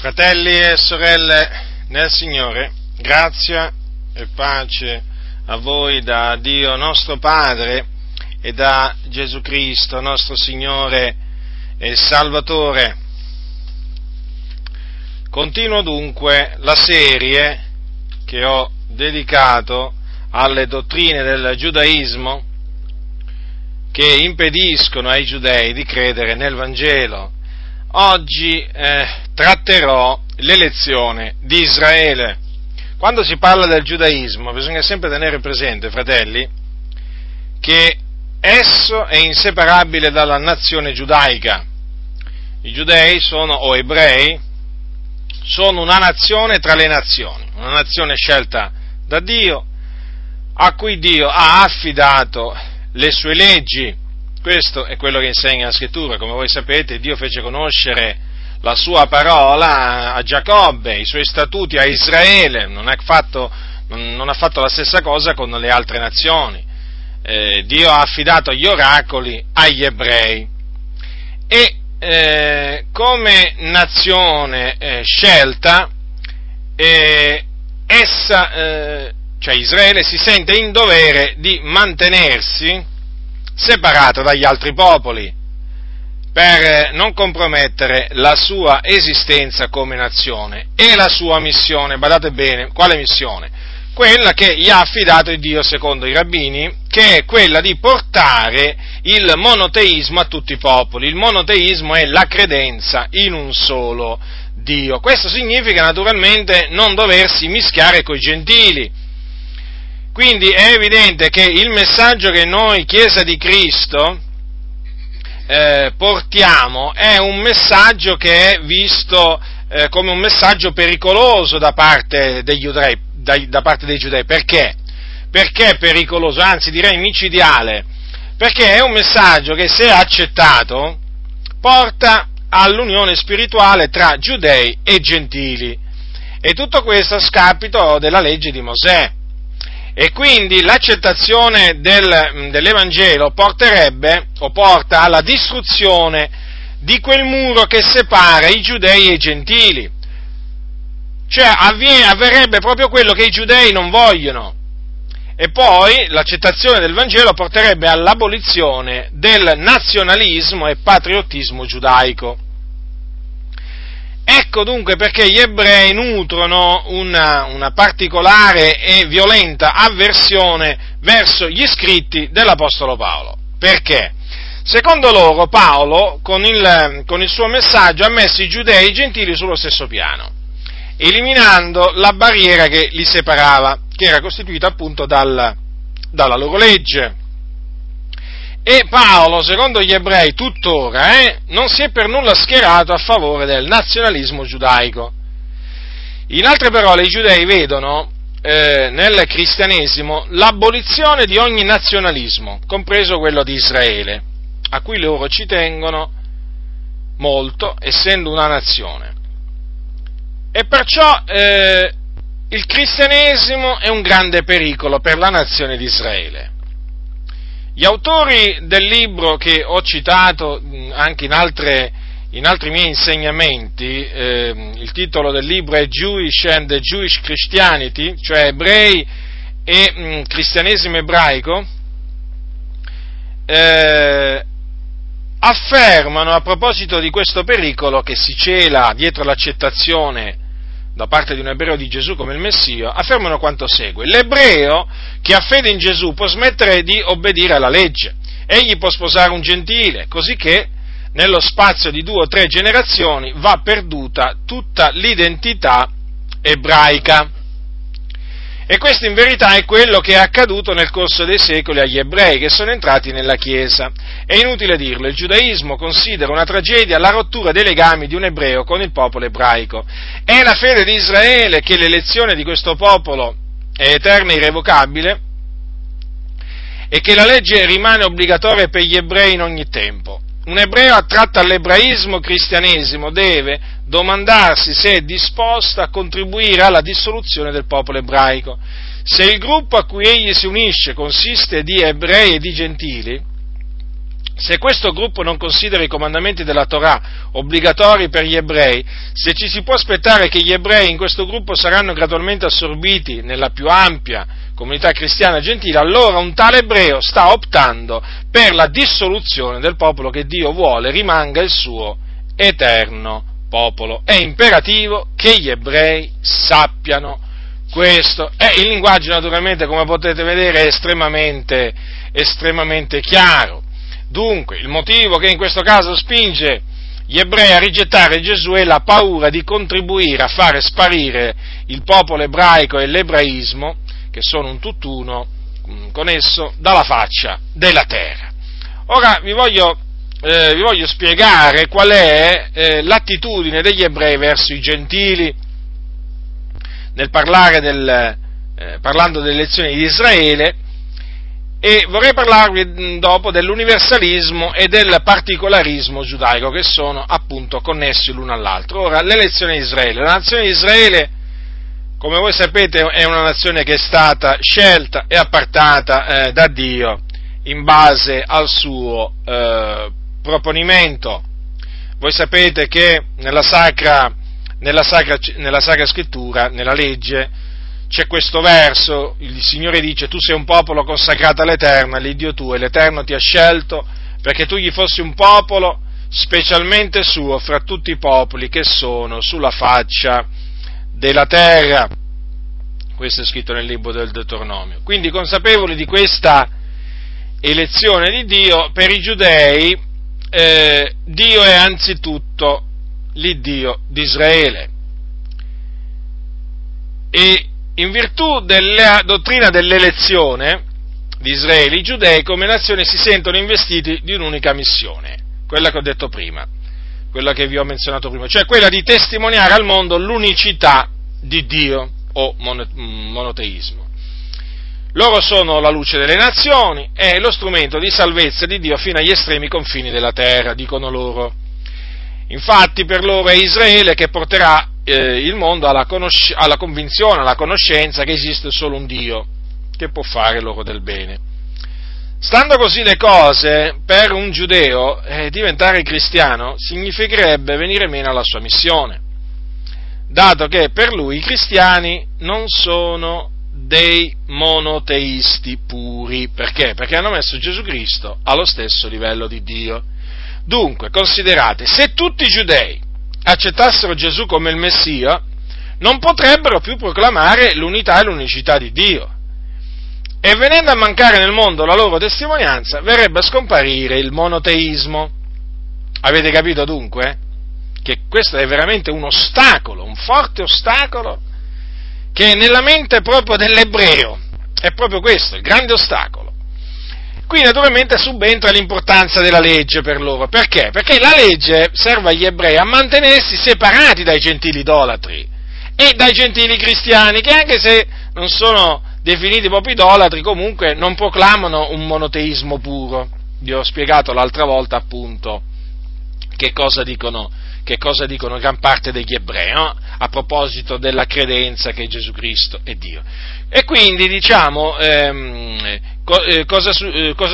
Fratelli e sorelle nel Signore, grazia e pace a voi da Dio nostro Padre e da Gesù Cristo, nostro Signore e Salvatore. Continuo dunque la serie che ho dedicato alle dottrine del giudaismo che impediscono ai giudei di credere nel Vangelo. Oggi tratterò l'elezione di Israele. Quando si parla del giudaismo bisogna sempre tenere presente, fratelli, che esso è inseparabile dalla nazione giudaica. I giudei sono, o ebrei, sono una nazione tra le nazioni, una nazione scelta da Dio, a cui Dio ha affidato le sue leggi. Questo è quello che insegna la Scrittura. Come voi sapete, Dio fece conoscere la sua parola a Giacobbe, i suoi statuti a Israele. Non ha fatto la stessa cosa con le altre nazioni. Dio ha affidato gli oracoli agli ebrei. E come nazione scelta, essa, cioè Israele, si sente in dovere di mantenersi separata dagli altri popoli, per non compromettere la sua esistenza come nazione e la sua missione. Badate bene, quale missione? Quella che gli ha affidato Dio secondo i rabbini, che è quella di portare il monoteismo a tutti i popoli. Il monoteismo è la credenza in un solo Dio. Questo significa naturalmente non doversi mischiare coi gentili. Quindi è evidente che il messaggio che noi, Chiesa di Cristo, portiamo è un messaggio che è visto come un messaggio pericoloso da parte dei giudei. Perché? Perché è pericoloso, anzi direi micidiale? Perché è un messaggio che, se accettato, porta all'unione spirituale tra giudei e gentili. E tutto questo a scapito della legge di Mosè. E quindi l'accettazione dell'Evangelo porterebbe, o porta, alla distruzione di quel muro che separa i giudei e i gentili. Cioè avverrebbe proprio quello che i giudei non vogliono. E poi l'accettazione del Vangelo porterebbe all'abolizione del nazionalismo e patriottismo giudaico. Ecco dunque perché gli ebrei nutrono una particolare e violenta avversione verso gli scritti dell'Apostolo Paolo. Perché? Secondo loro Paolo, con il suo messaggio, ha messo i giudei e i gentili sullo stesso piano, eliminando la barriera che li separava, che era costituita appunto dalla loro legge. E Paolo, secondo gli ebrei, tuttora non si è per nulla schierato a favore del nazionalismo giudaico. In altre parole, i giudei vedono nel cristianesimo l'abolizione di ogni nazionalismo, compreso quello di Israele, a cui loro ci tengono molto, essendo una nazione. E perciò il cristianesimo è un grande pericolo per la nazione di Israele. Gli autori del libro che ho citato anche in altri miei insegnamenti, il titolo del libro è Jewish and Jewish Christianity, cioè ebrei e cristianesimo ebraico, affermano a proposito di questo pericolo che si cela dietro l'accettazione da parte di un ebreo di Gesù come il Messia, affermano quanto segue: l'ebreo che ha fede in Gesù può smettere di obbedire alla legge, egli può sposare un gentile, così che nello spazio di 2 o 3 generazioni va perduta tutta l'identità ebraica. E questo in verità è quello che è accaduto nel corso dei secoli agli ebrei che sono entrati nella Chiesa. È inutile dirlo, il giudaismo considera una tragedia la rottura dei legami di un ebreo con il popolo ebraico. È la fede di Israele che l'elezione di questo popolo è eterna e irrevocabile e che la legge rimane obbligatoria per gli ebrei in ogni tempo. Un ebreo attratto all'ebraismo-cristianesimo deve domandarsi se è disposto a contribuire alla dissoluzione del popolo ebraico. Se il gruppo a cui egli si unisce consiste di ebrei e di gentili, Se questo gruppo non considera i comandamenti della Torah obbligatori per gli ebrei, se ci si può aspettare che gli ebrei in questo gruppo saranno gradualmente assorbiti nella più ampia comunità cristiana gentile, allora un tale ebreo sta optando per la dissoluzione del popolo che Dio vuole rimanga il suo eterno popolo. È imperativo che gli ebrei sappiano questo. Il linguaggio, naturalmente, come potete vedere, è estremamente chiaro. Dunque, il motivo che in questo caso spinge gli ebrei a rigettare Gesù è la paura di contribuire a fare sparire il popolo ebraico e l'ebraismo, che sono un tutt'uno con esso, dalla faccia della terra. Ora vi voglio spiegare qual è l'attitudine degli ebrei verso i gentili. Nel parlare parlando delle elezioni di Israele, e vorrei parlarvi dopo dell'universalismo e del particolarismo giudaico, che sono appunto connessi l'uno all'altro. Ora, l'elezione di Israele. La nazione di Israele, come voi sapete, è una nazione che è stata scelta e appartata da Dio in base al suo proponimento. Voi sapete che nella Sacra Scrittura, nella legge, c'è questo verso: il Signore dice, tu sei un popolo consacrato all'Eterno, all'Iddio tuo, e l'Eterno ti ha scelto perché tu gli fossi un popolo specialmente suo fra tutti i popoli che sono sulla faccia della terra. Questo è scritto nel libro del Deuteronomio. Quindi, consapevoli di questa elezione di Dio, per i giudei Dio è anzitutto l'Iddio di Israele, e in virtù della dottrina dell'elezione di Israele, i giudei come nazione si sentono investiti di un'unica missione, quella che ho detto prima, quella che vi ho menzionato prima, cioè quella di testimoniare al mondo l'unicità di Dio o monoteismo. Loro sono la luce delle nazioni e lo strumento di salvezza di Dio fino agli estremi confini della terra, dicono loro. Infatti per loro è Israele che porterà il mondo alla convinzione, alla conoscenza che esiste solo un Dio che può fare loro del bene. Stando così le cose, per un giudeo diventare cristiano significherebbe venire meno alla sua missione, dato che per lui i cristiani non sono dei monoteisti puri. Perché? Perché hanno messo Gesù Cristo allo stesso livello di Dio. Dunque, considerate, se tutti i giudei accettassero Gesù come il Messia, non potrebbero più proclamare l'unità e l'unicità di Dio, e venendo a mancare nel mondo la loro testimonianza, verrebbe a scomparire il monoteismo. Avete capito dunque che questo è veramente un ostacolo, un forte ostacolo, che nella mente proprio dell'ebreo è proprio questo, il grande ostacolo. Qui naturalmente subentra l'importanza della legge per loro. Perché? Perché la legge serve agli ebrei a mantenersi separati dai gentili idolatri e dai gentili cristiani, che anche se non sono definiti proprio idolatri, comunque non proclamano un monoteismo puro. Vi ho spiegato l'altra volta appunto che cosa dicono gran parte degli ebrei, no? A proposito della credenza che Gesù Cristo è Dio. E quindi diciamo cosa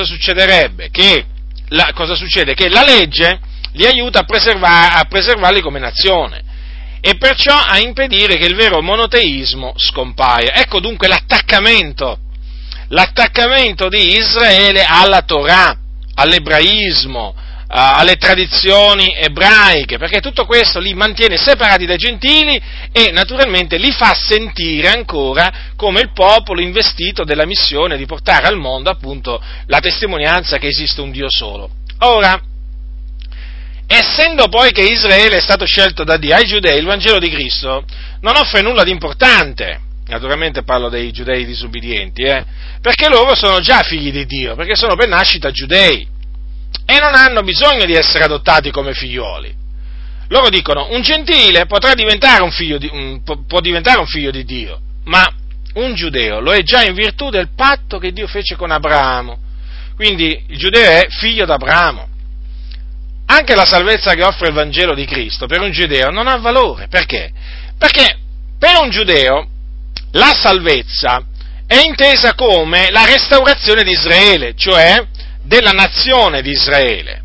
succederebbe? Cosa succede? Che la legge li aiuta a preservarli come nazione, e perciò a impedire che il vero monoteismo scompaia. Ecco dunque l'attaccamento di Israele alla Torah, all'ebraismo, alle tradizioni ebraiche, perché tutto questo li mantiene separati dai gentili e naturalmente li fa sentire ancora come il popolo investito della missione di portare al mondo appunto la testimonianza che esiste un Dio solo. Ora, essendo poi che Israele è stato scelto da Dio, ai giudei il Vangelo di Cristo non offre nulla di importante. Naturalmente parlo dei giudei disubbidienti, perché loro sono già figli di Dio, perché sono per nascita giudei e non hanno bisogno di essere adottati come figlioli. Loro dicono: un gentile può diventare un figlio di Dio, ma un giudeo lo è già in virtù del patto che Dio fece con Abramo. Quindi il giudeo è figlio d'Abramo. Anche la salvezza che offre il Vangelo di Cristo per un giudeo non ha valore. Perché? Perché per un giudeo la salvezza è intesa come la restaurazione di Israele, cioè della nazione di Israele,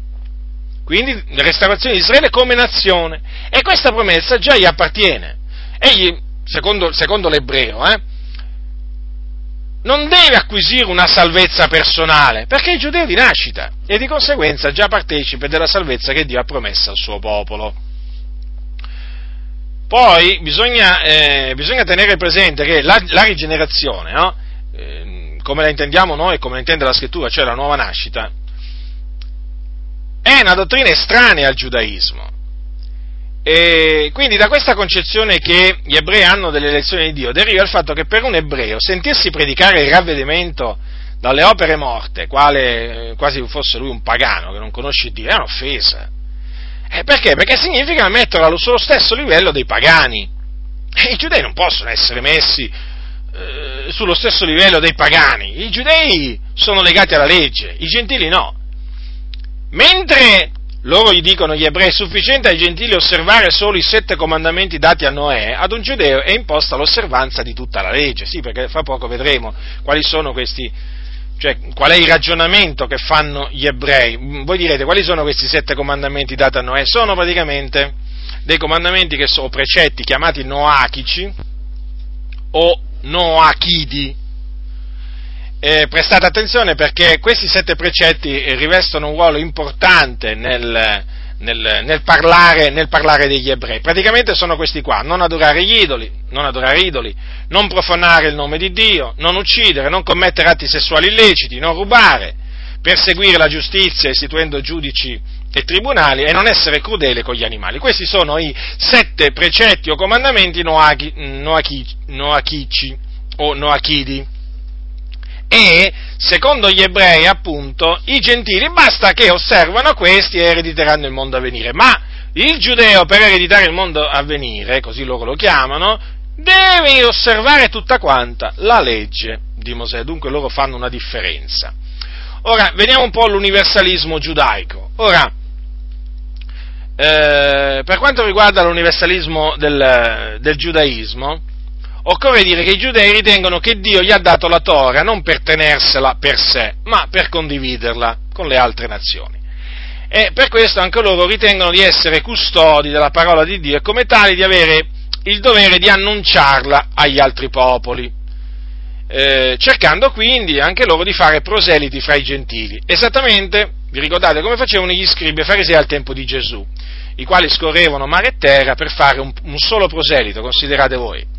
quindi la restaurazione di Israele come nazione, e questa promessa già gli appartiene. Egli, secondo l'ebreo, non deve acquisire una salvezza personale, perché è giudeo di nascita e di conseguenza già partecipe della salvezza che Dio ha promessa al suo popolo. Poi bisogna tenere presente che la rigenerazione, come la intendiamo noi, come la intende la scrittura, cioè la nuova nascita, è una dottrina estranea al giudaismo. E quindi da questa concezione che gli ebrei hanno dell'elezione di Dio deriva il fatto che per un ebreo sentirsi predicare il ravvedimento dalle opere morte, quasi fosse lui un pagano che non conosce Dio, è un'offesa. Perché? Perché significa metterlo allo stesso livello dei pagani. I giudei non possono essere messi sullo stesso livello dei pagani. I giudei sono legati alla legge, i gentili no. Mentre loro gli dicono gli ebrei: è sufficiente ai gentili osservare solo i 7 comandamenti dati a Noè, ad un giudeo è imposta l'osservanza di tutta la legge. Sì, perché fra poco vedremo quali sono questi, cioè qual è il ragionamento che fanno gli ebrei. Voi direte: quali sono questi 7 comandamenti dati a Noè? Sono praticamente dei comandamenti che sono precetti chiamati noachici o noachidi. Prestate attenzione perché questi 7 precetti rivestono un ruolo importante nel parlare degli ebrei. Praticamente sono questi qua: non adorare gli idoli, non profanare il nome di Dio, non uccidere, non commettere atti sessuali illeciti, non rubare, perseguire la giustizia istituendo giudici e tribunali e non essere crudele con gli animali. Questi sono i 7 precetti o comandamenti noachici o noachidi. E, secondo gli ebrei, appunto, i gentili basta che osservano questi e erediteranno il mondo a venire. Ma il giudeo, per ereditare il mondo a venire, così loro lo chiamano, deve osservare tutta quanta la legge di Mosè. Dunque loro fanno una differenza. Ora, vediamo un po' l'universalismo giudaico. Ora, per quanto riguarda l'universalismo del giudaismo, occorre dire che i giudei ritengono che Dio gli ha dato la Torah non per tenersela per sé, ma per condividerla con le altre nazioni. E per questo anche loro ritengono di essere custodi della parola di Dio e come tali di avere il dovere di annunciarla agli altri popoli, cercando quindi anche loro di fare proseliti fra i gentili. Esattamente, vi ricordate come facevano gli scribi e farisei al tempo di Gesù, i quali scorrevano mare e terra per fare un solo proselito, considerate voi.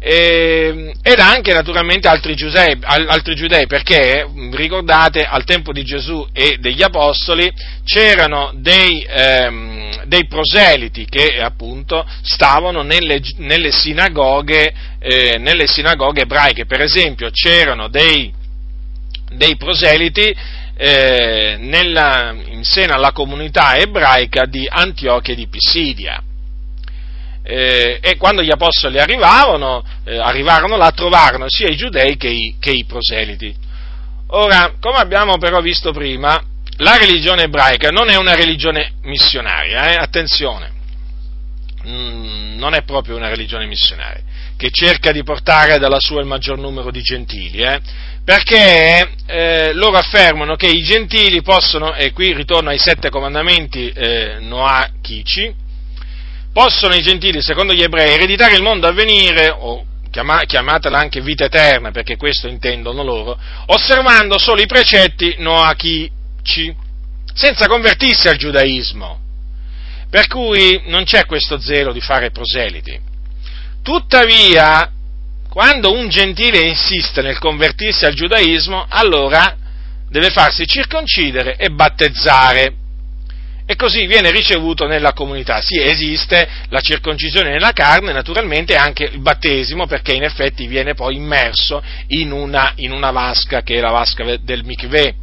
Ed anche naturalmente altri giudei, perché ricordate al tempo di Gesù e degli apostoli c'erano dei proseliti che appunto stavano nelle sinagoghe ebraiche. Per esempio c'erano dei proseliti in seno alla comunità ebraica di Antiochia e di Pisidia. E quando gli apostoli arrivarono là, trovarono sia i giudei che i proseliti. Ora, come abbiamo però visto prima, la religione ebraica non è una religione missionaria, attenzione, non è proprio una religione missionaria, che cerca di portare dalla sua il maggior numero di gentili, perché loro affermano che i gentili possono, e qui ritorno ai 7 comandamenti noachici, possono i gentili, secondo gli ebrei, ereditare il mondo a venire, o chiamatela anche vita eterna, perché questo intendono loro, osservando solo i precetti noachici, senza convertirsi al giudaismo, per cui non c'è questo zelo di fare proseliti. Tuttavia, quando un gentile insiste nel convertirsi al giudaismo, allora deve farsi circoncidere e battezzare. E così viene ricevuto nella comunità. Sì, esiste la circoncisione nella carne, naturalmente anche il battesimo, perché in effetti viene poi immerso in una vasca, che è la vasca del Mikveh.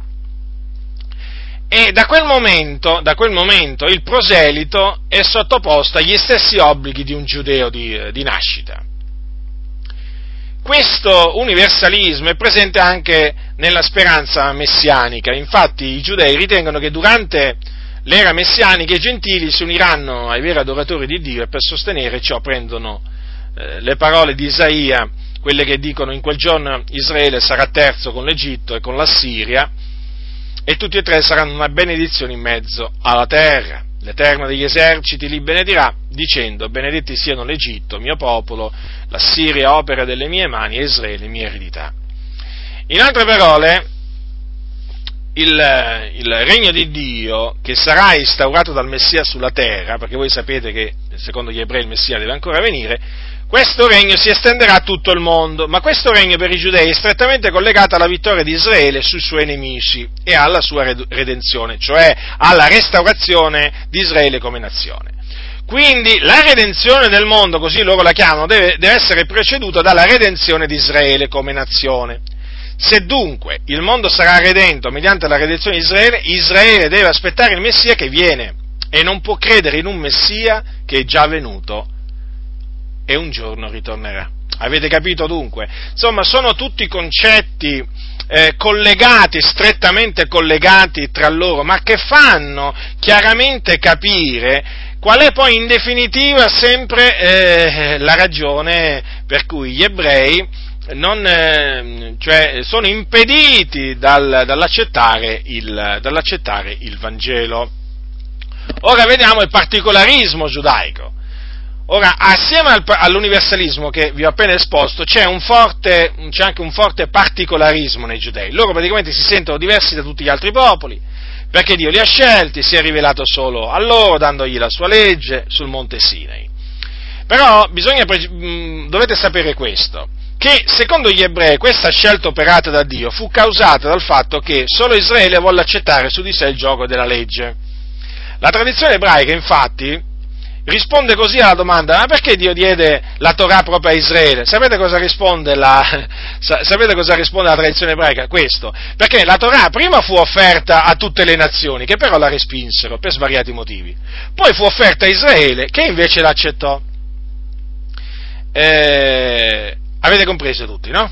E da quel momento il proselito è sottoposto agli stessi obblighi di un giudeo di nascita. Questo universalismo è presente anche nella speranza messianica. Infatti i giudei ritengono che durante l'era messianica i gentili si uniranno ai veri adoratori di Dio e per sostenere ciò prendono le parole di Isaia, quelle che dicono: in quel giorno Israele sarà terzo con l'Egitto e con la Siria, e tutti e tre saranno una benedizione in mezzo alla terra. L'Eterno degli eserciti li benedirà, dicendo: benedetti siano l'Egitto, mio popolo, la Siria, opera delle mie mani, e Israele, mia eredità. In altre parole, il regno di Dio, che sarà instaurato dal Messia sulla terra, perché voi sapete che, secondo gli ebrei, il Messia deve ancora venire, questo regno si estenderà a tutto il mondo, ma questo regno per i giudei è strettamente collegato alla vittoria di Israele sui suoi nemici e alla sua redenzione, cioè alla restaurazione di Israele come nazione. Quindi la redenzione del mondo, così loro la chiamano, deve essere preceduta dalla redenzione di Israele come nazione. Se dunque il mondo sarà redento mediante la redenzione di Israele, Israele deve aspettare il Messia che viene e non può credere in un Messia che è già venuto e un giorno ritornerà. Avete capito dunque? Insomma, sono tutti concetti collegati, strettamente collegati tra loro, ma che fanno chiaramente capire qual è poi in definitiva sempre la ragione per cui gli ebrei sono impediti dall'accettare il Vangelo. Ora vediamo il particolarismo giudaico. Ora, assieme all'universalismo che vi ho appena esposto, c'è anche un forte particolarismo nei giudei. Loro praticamente si sentono diversi da tutti gli altri popoli, perché Dio li ha scelti, si è rivelato solo a loro, dandogli la sua legge sul monte Sinai. Però dovete sapere questo, che secondo gli ebrei questa scelta operata da Dio fu causata dal fatto che solo Israele volle accettare su di sé il giogo della legge. La tradizione ebraica, infatti, risponde così alla domanda: ma perché Dio diede la Torah proprio a Israele? Sapete cosa risponde la tradizione ebraica? Questo, perché la Torah prima fu offerta a tutte le nazioni, che però la respinsero per svariati motivi, poi fu offerta a Israele, che invece l'accettò. Avete compreso tutti, no?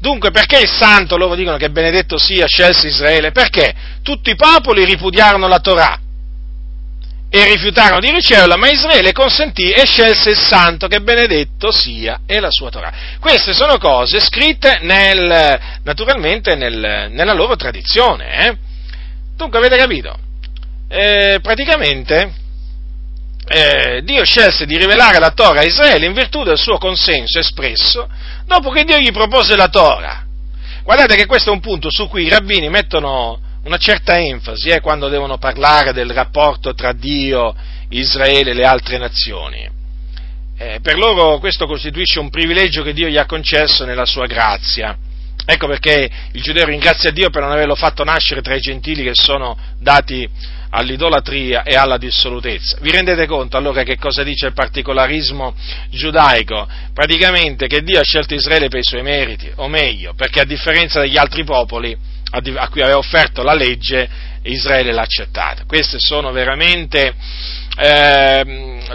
Dunque, perché il santo, loro dicono che benedetto sia, scelse Israele? Perché tutti i popoli ripudiarono la Torah e rifiutarono di riceverla, ma Israele consentì e scelse il santo, che benedetto sia, e la sua Torah. Queste sono cose scritte nella loro tradizione. Dunque, avete capito? Dio scelse di rivelare la Torah a Israele in virtù del suo consenso espresso dopo che Dio gli propose la Torah. Guardate che questo è un punto su cui i rabbini mettono una certa enfasi quando devono parlare del rapporto tra Dio, Israele e le altre nazioni. Per loro questo costituisce un privilegio che Dio gli ha concesso nella sua grazia. Ecco perché il giudeo ringrazia Dio per non averlo fatto nascere tra i gentili che sono dati all'idolatria e alla dissolutezza. Vi rendete conto allora che cosa dice il particolarismo giudaico? Praticamente che Dio ha scelto Israele per i suoi meriti, o meglio, perché a differenza degli altri popoli a cui aveva offerto la legge, Israele l'ha accettata. Queste sono veramente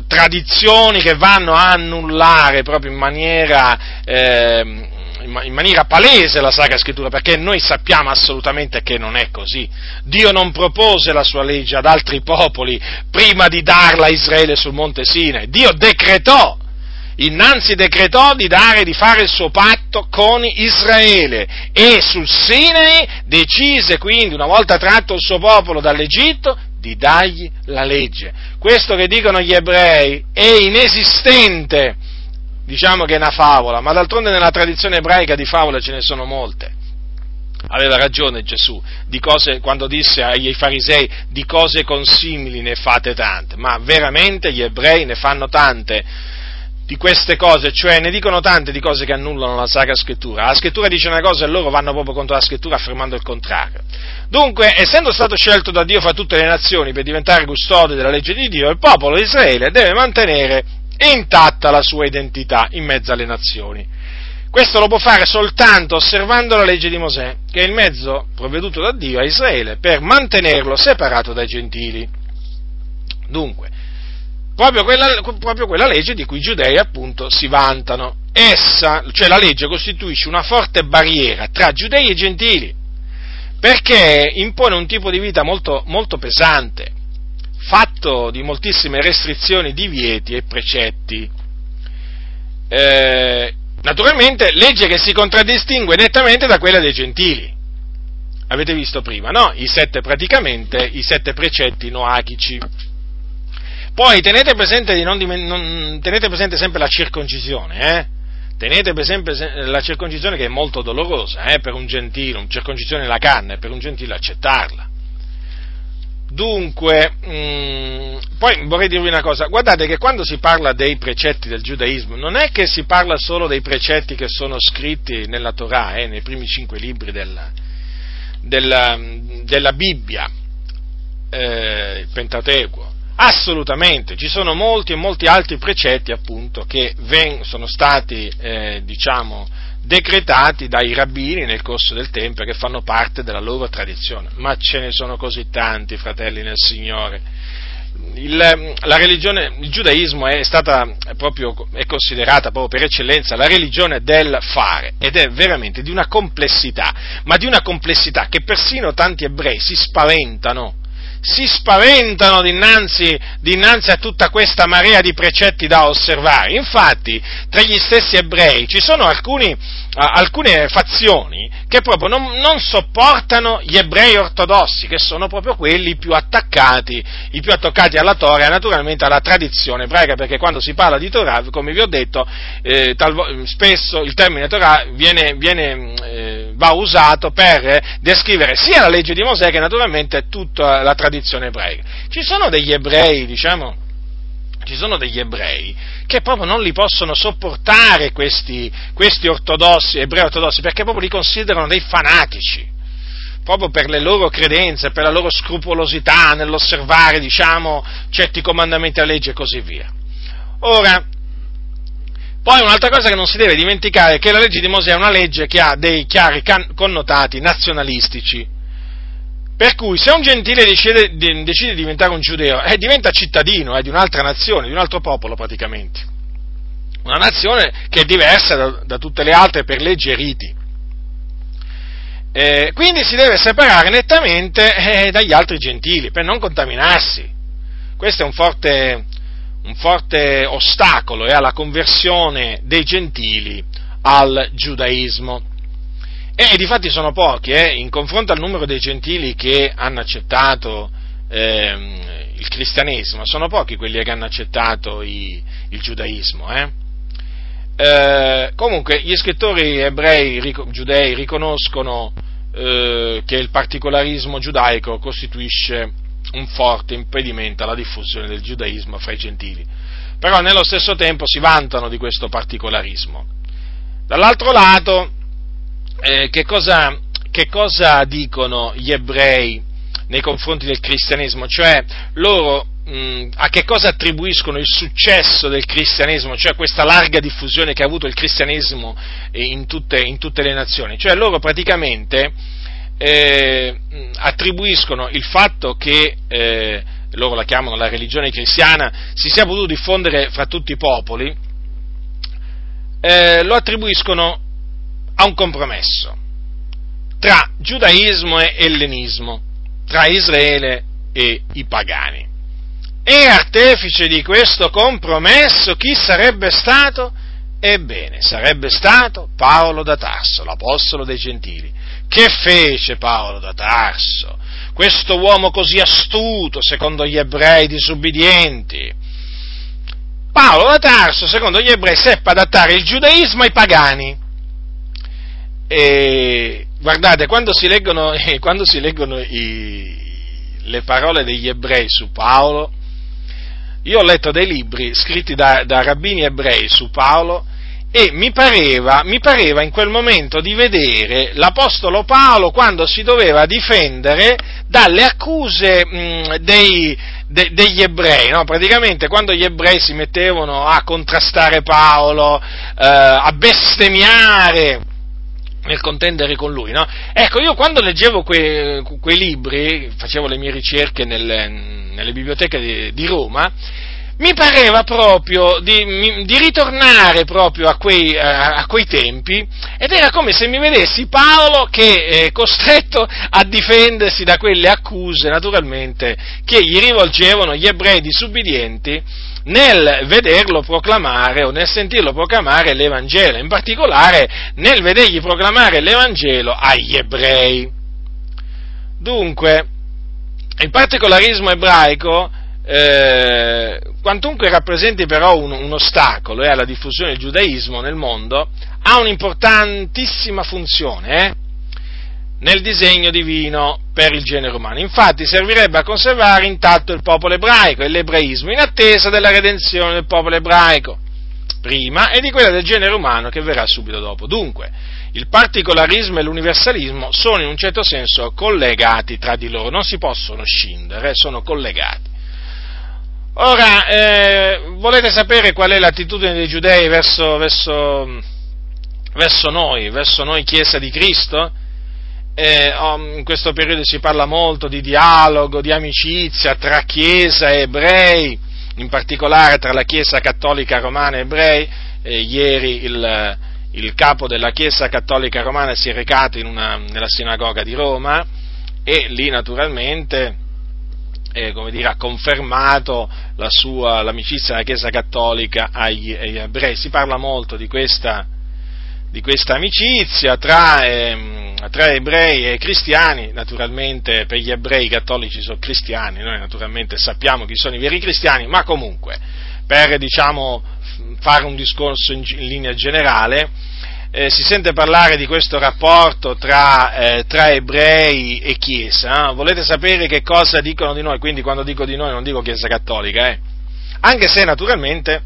tradizioni che vanno a annullare proprio in maniera palese la Sacra Scrittura, perché noi sappiamo assolutamente che non è così. Dio non propose la sua legge ad altri popoli prima di darla a Israele sul monte Sinai. Dio decretò di fare il suo patto con Israele, e sul Sinai decise quindi, una volta tratto il suo popolo dall'Egitto, di dargli la legge. Questo che dicono gli ebrei è inesistente. Diciamo che è una favola, ma d'altronde nella tradizione ebraica di favole ce ne sono molte. Aveva ragione Gesù quando disse ai farisei: di cose consimili ne fate tante. Ma veramente gli ebrei ne fanno tante di queste cose, cioè ne dicono tante di cose che annullano la Sacra Scrittura. La Scrittura dice una cosa e loro vanno proprio contro la Scrittura affermando il contrario. Dunque, essendo stato scelto da Dio fra tutte le nazioni per diventare custode della legge di Dio, il popolo di Israele deve mantenere intatta la sua identità in mezzo alle nazioni. Questo lo può fare soltanto osservando la legge di Mosè, che è il mezzo provveduto da Dio a Israele per mantenerlo separato dai gentili. Dunque, proprio quella legge di cui i giudei appunto si vantano. Essa, cioè la legge, costituisce una forte barriera tra giudei e gentili, perché impone un tipo di vita molto, molto pesante, fatto di moltissime restrizioni, divieti e precetti. Naturalmente, legge che si contraddistingue nettamente da quella dei gentili. avete visto prima, no? I sette precetti noachici. Poi tenete presente, tenete presente sempre la circoncisione, eh? Tenete presente la circoncisione che è molto dolorosa, per un gentile, una circoncisione nella carne, per un gentile accettarla. Dunque, poi vorrei dirvi una cosa, guardate che quando si parla dei precetti del giudaismo, non è che si parla solo dei precetti che sono scritti nella Torah, nei primi 5 libri della Bibbia, il Pentateuco, assolutamente, ci sono molti e molti altri precetti appunto che sono stati decretati dai rabbini nel corso del tempo e che fanno parte della loro tradizione, ma ce ne sono così tanti, fratelli nel Signore. La religione, il giudaismo è considerata proprio per eccellenza la religione del fare, ed è veramente di una complessità, ma di una complessità che persino tanti ebrei si spaventano dinanzi a tutta questa marea di precetti da osservare. Infatti, tra gli stessi ebrei ci sono alcune fazioni che proprio non sopportano gli ebrei ortodossi, che sono proprio quelli i più attaccati alla Torah e naturalmente alla tradizione ebraica, perché quando si parla di Torah, come vi ho detto, spesso il termine Torah va usato per descrivere sia la legge di Mosè che naturalmente tutta la tradizione ebraica. Ci sono degli ebrei che proprio non li possono sopportare questi ortodossi, ebrei ortodossi, perché proprio li considerano dei fanatici, proprio per le loro credenze, per la loro scrupolosità nell'osservare, certi comandamenti alla legge e così via. Ora, poi un'altra cosa che non si deve dimenticare è che la legge di Mosè è una legge che ha dei chiari connotati nazionalistici, per cui se un gentile decide di diventare un giudeo, diventa cittadino di un'altra nazione, di un altro popolo praticamente, una nazione che è diversa da tutte le altre per leggi e riti, quindi si deve separare nettamente dagli altri gentili per non contaminarsi. Questo è un forte ostacolo alla conversione dei gentili al giudaismo. E difatti sono pochi, in confronto al numero dei gentili che hanno accettato il cristianesimo, sono pochi quelli che hanno accettato il giudaismo. Comunque gli scrittori ebrei giudei riconoscono che il particolarismo giudaico costituisce un forte impedimento alla diffusione del giudaismo fra i gentili, però nello stesso tempo si vantano di questo particolarismo. Dall'altro lato, che cosa dicono gli ebrei nei confronti del cristianesimo? Cioè, loro a che cosa attribuiscono il successo del cristianesimo, cioè questa larga diffusione che ha avuto il cristianesimo in tutte le nazioni? Cioè, loro praticamente attribuiscono il fatto che, loro la chiamano la religione cristiana, si sia potuto diffondere fra tutti i popoli, lo attribuiscono a un compromesso tra giudaismo e ellenismo, tra Israele e i pagani. E artefice di questo compromesso chi sarebbe stato? Ebbene, sarebbe stato Paolo da Tarso, l'apostolo dei gentili. Che fece Paolo da Tarso? Questo uomo così astuto, secondo gli ebrei disubbidienti. Paolo da Tarso, secondo gli ebrei, seppe adattare il giudaismo ai pagani. E guardate, quando si leggono le parole degli ebrei su Paolo, io ho letto dei libri scritti da rabbini ebrei su Paolo e mi pareva in quel momento di vedere l'apostolo Paolo quando si doveva difendere dalle accuse degli ebrei, no? Praticamente quando gli ebrei si mettevano a contrastare Paolo, a bestemmiare nel contendere con lui, no? Ecco, io quando leggevo quei libri, facevo le mie ricerche nelle biblioteche di Roma, mi pareva proprio di ritornare proprio a quei tempi, ed era come se mi vedessi Paolo che è costretto a difendersi da quelle accuse, naturalmente, che gli rivolgevano gli ebrei disubbidienti nel vederlo proclamare o nel sentirlo proclamare l'Evangelo, in particolare nel vedergli proclamare l'Evangelo agli ebrei. Dunque, il particolarismo ebraico, quantunque rappresenti però un ostacolo alla diffusione del giudaismo nel mondo, ha un'importantissima funzione nel disegno divino per il genere umano. Infatti servirebbe a conservare intatto il popolo ebraico e l'ebraismo in attesa della redenzione del popolo ebraico prima e di quella del genere umano che verrà subito dopo. Dunque, il particolarismo e l'universalismo sono in un certo senso collegati tra di loro, non si possono scindere, sono collegati. Ora, volete sapere qual è l'attitudine dei giudei verso noi, Chiesa di Cristo? In questo periodo si parla molto di dialogo, di amicizia tra Chiesa e ebrei, in particolare tra la Chiesa cattolica romana e ebrei. Ieri il capo della Chiesa cattolica romana si è recato nella sinagoga di Roma e lì naturalmente ha confermato l'amicizia della Chiesa cattolica agli ebrei. Si parla molto di questa amicizia tra ebrei e cristiani. Naturalmente per gli ebrei i cattolici sono cristiani, noi naturalmente sappiamo chi sono i veri cristiani, ma comunque per fare un discorso in linea generale, si sente parlare di questo rapporto tra ebrei e Chiesa. Volete sapere che cosa dicono di noi? Quindi quando dico di noi non dico Chiesa cattolica, anche se naturalmente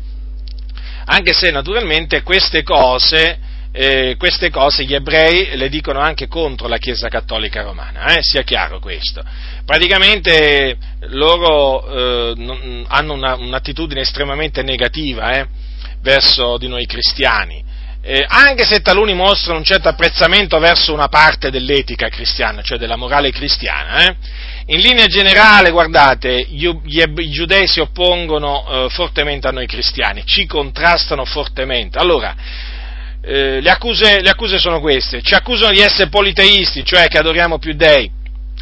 queste cose gli ebrei le dicono anche contro la Chiesa cattolica romana, sia chiaro questo. Praticamente loro hanno un'attitudine estremamente negativa verso di noi cristiani. Anche se taluni mostrano un certo apprezzamento verso una parte dell'etica cristiana, cioè della morale cristiana, in linea generale, guardate, i giudei si oppongono fortemente a noi cristiani, ci contrastano fortemente. Allora, le accuse sono queste: ci accusano di essere politeisti, cioè che adoriamo più dei.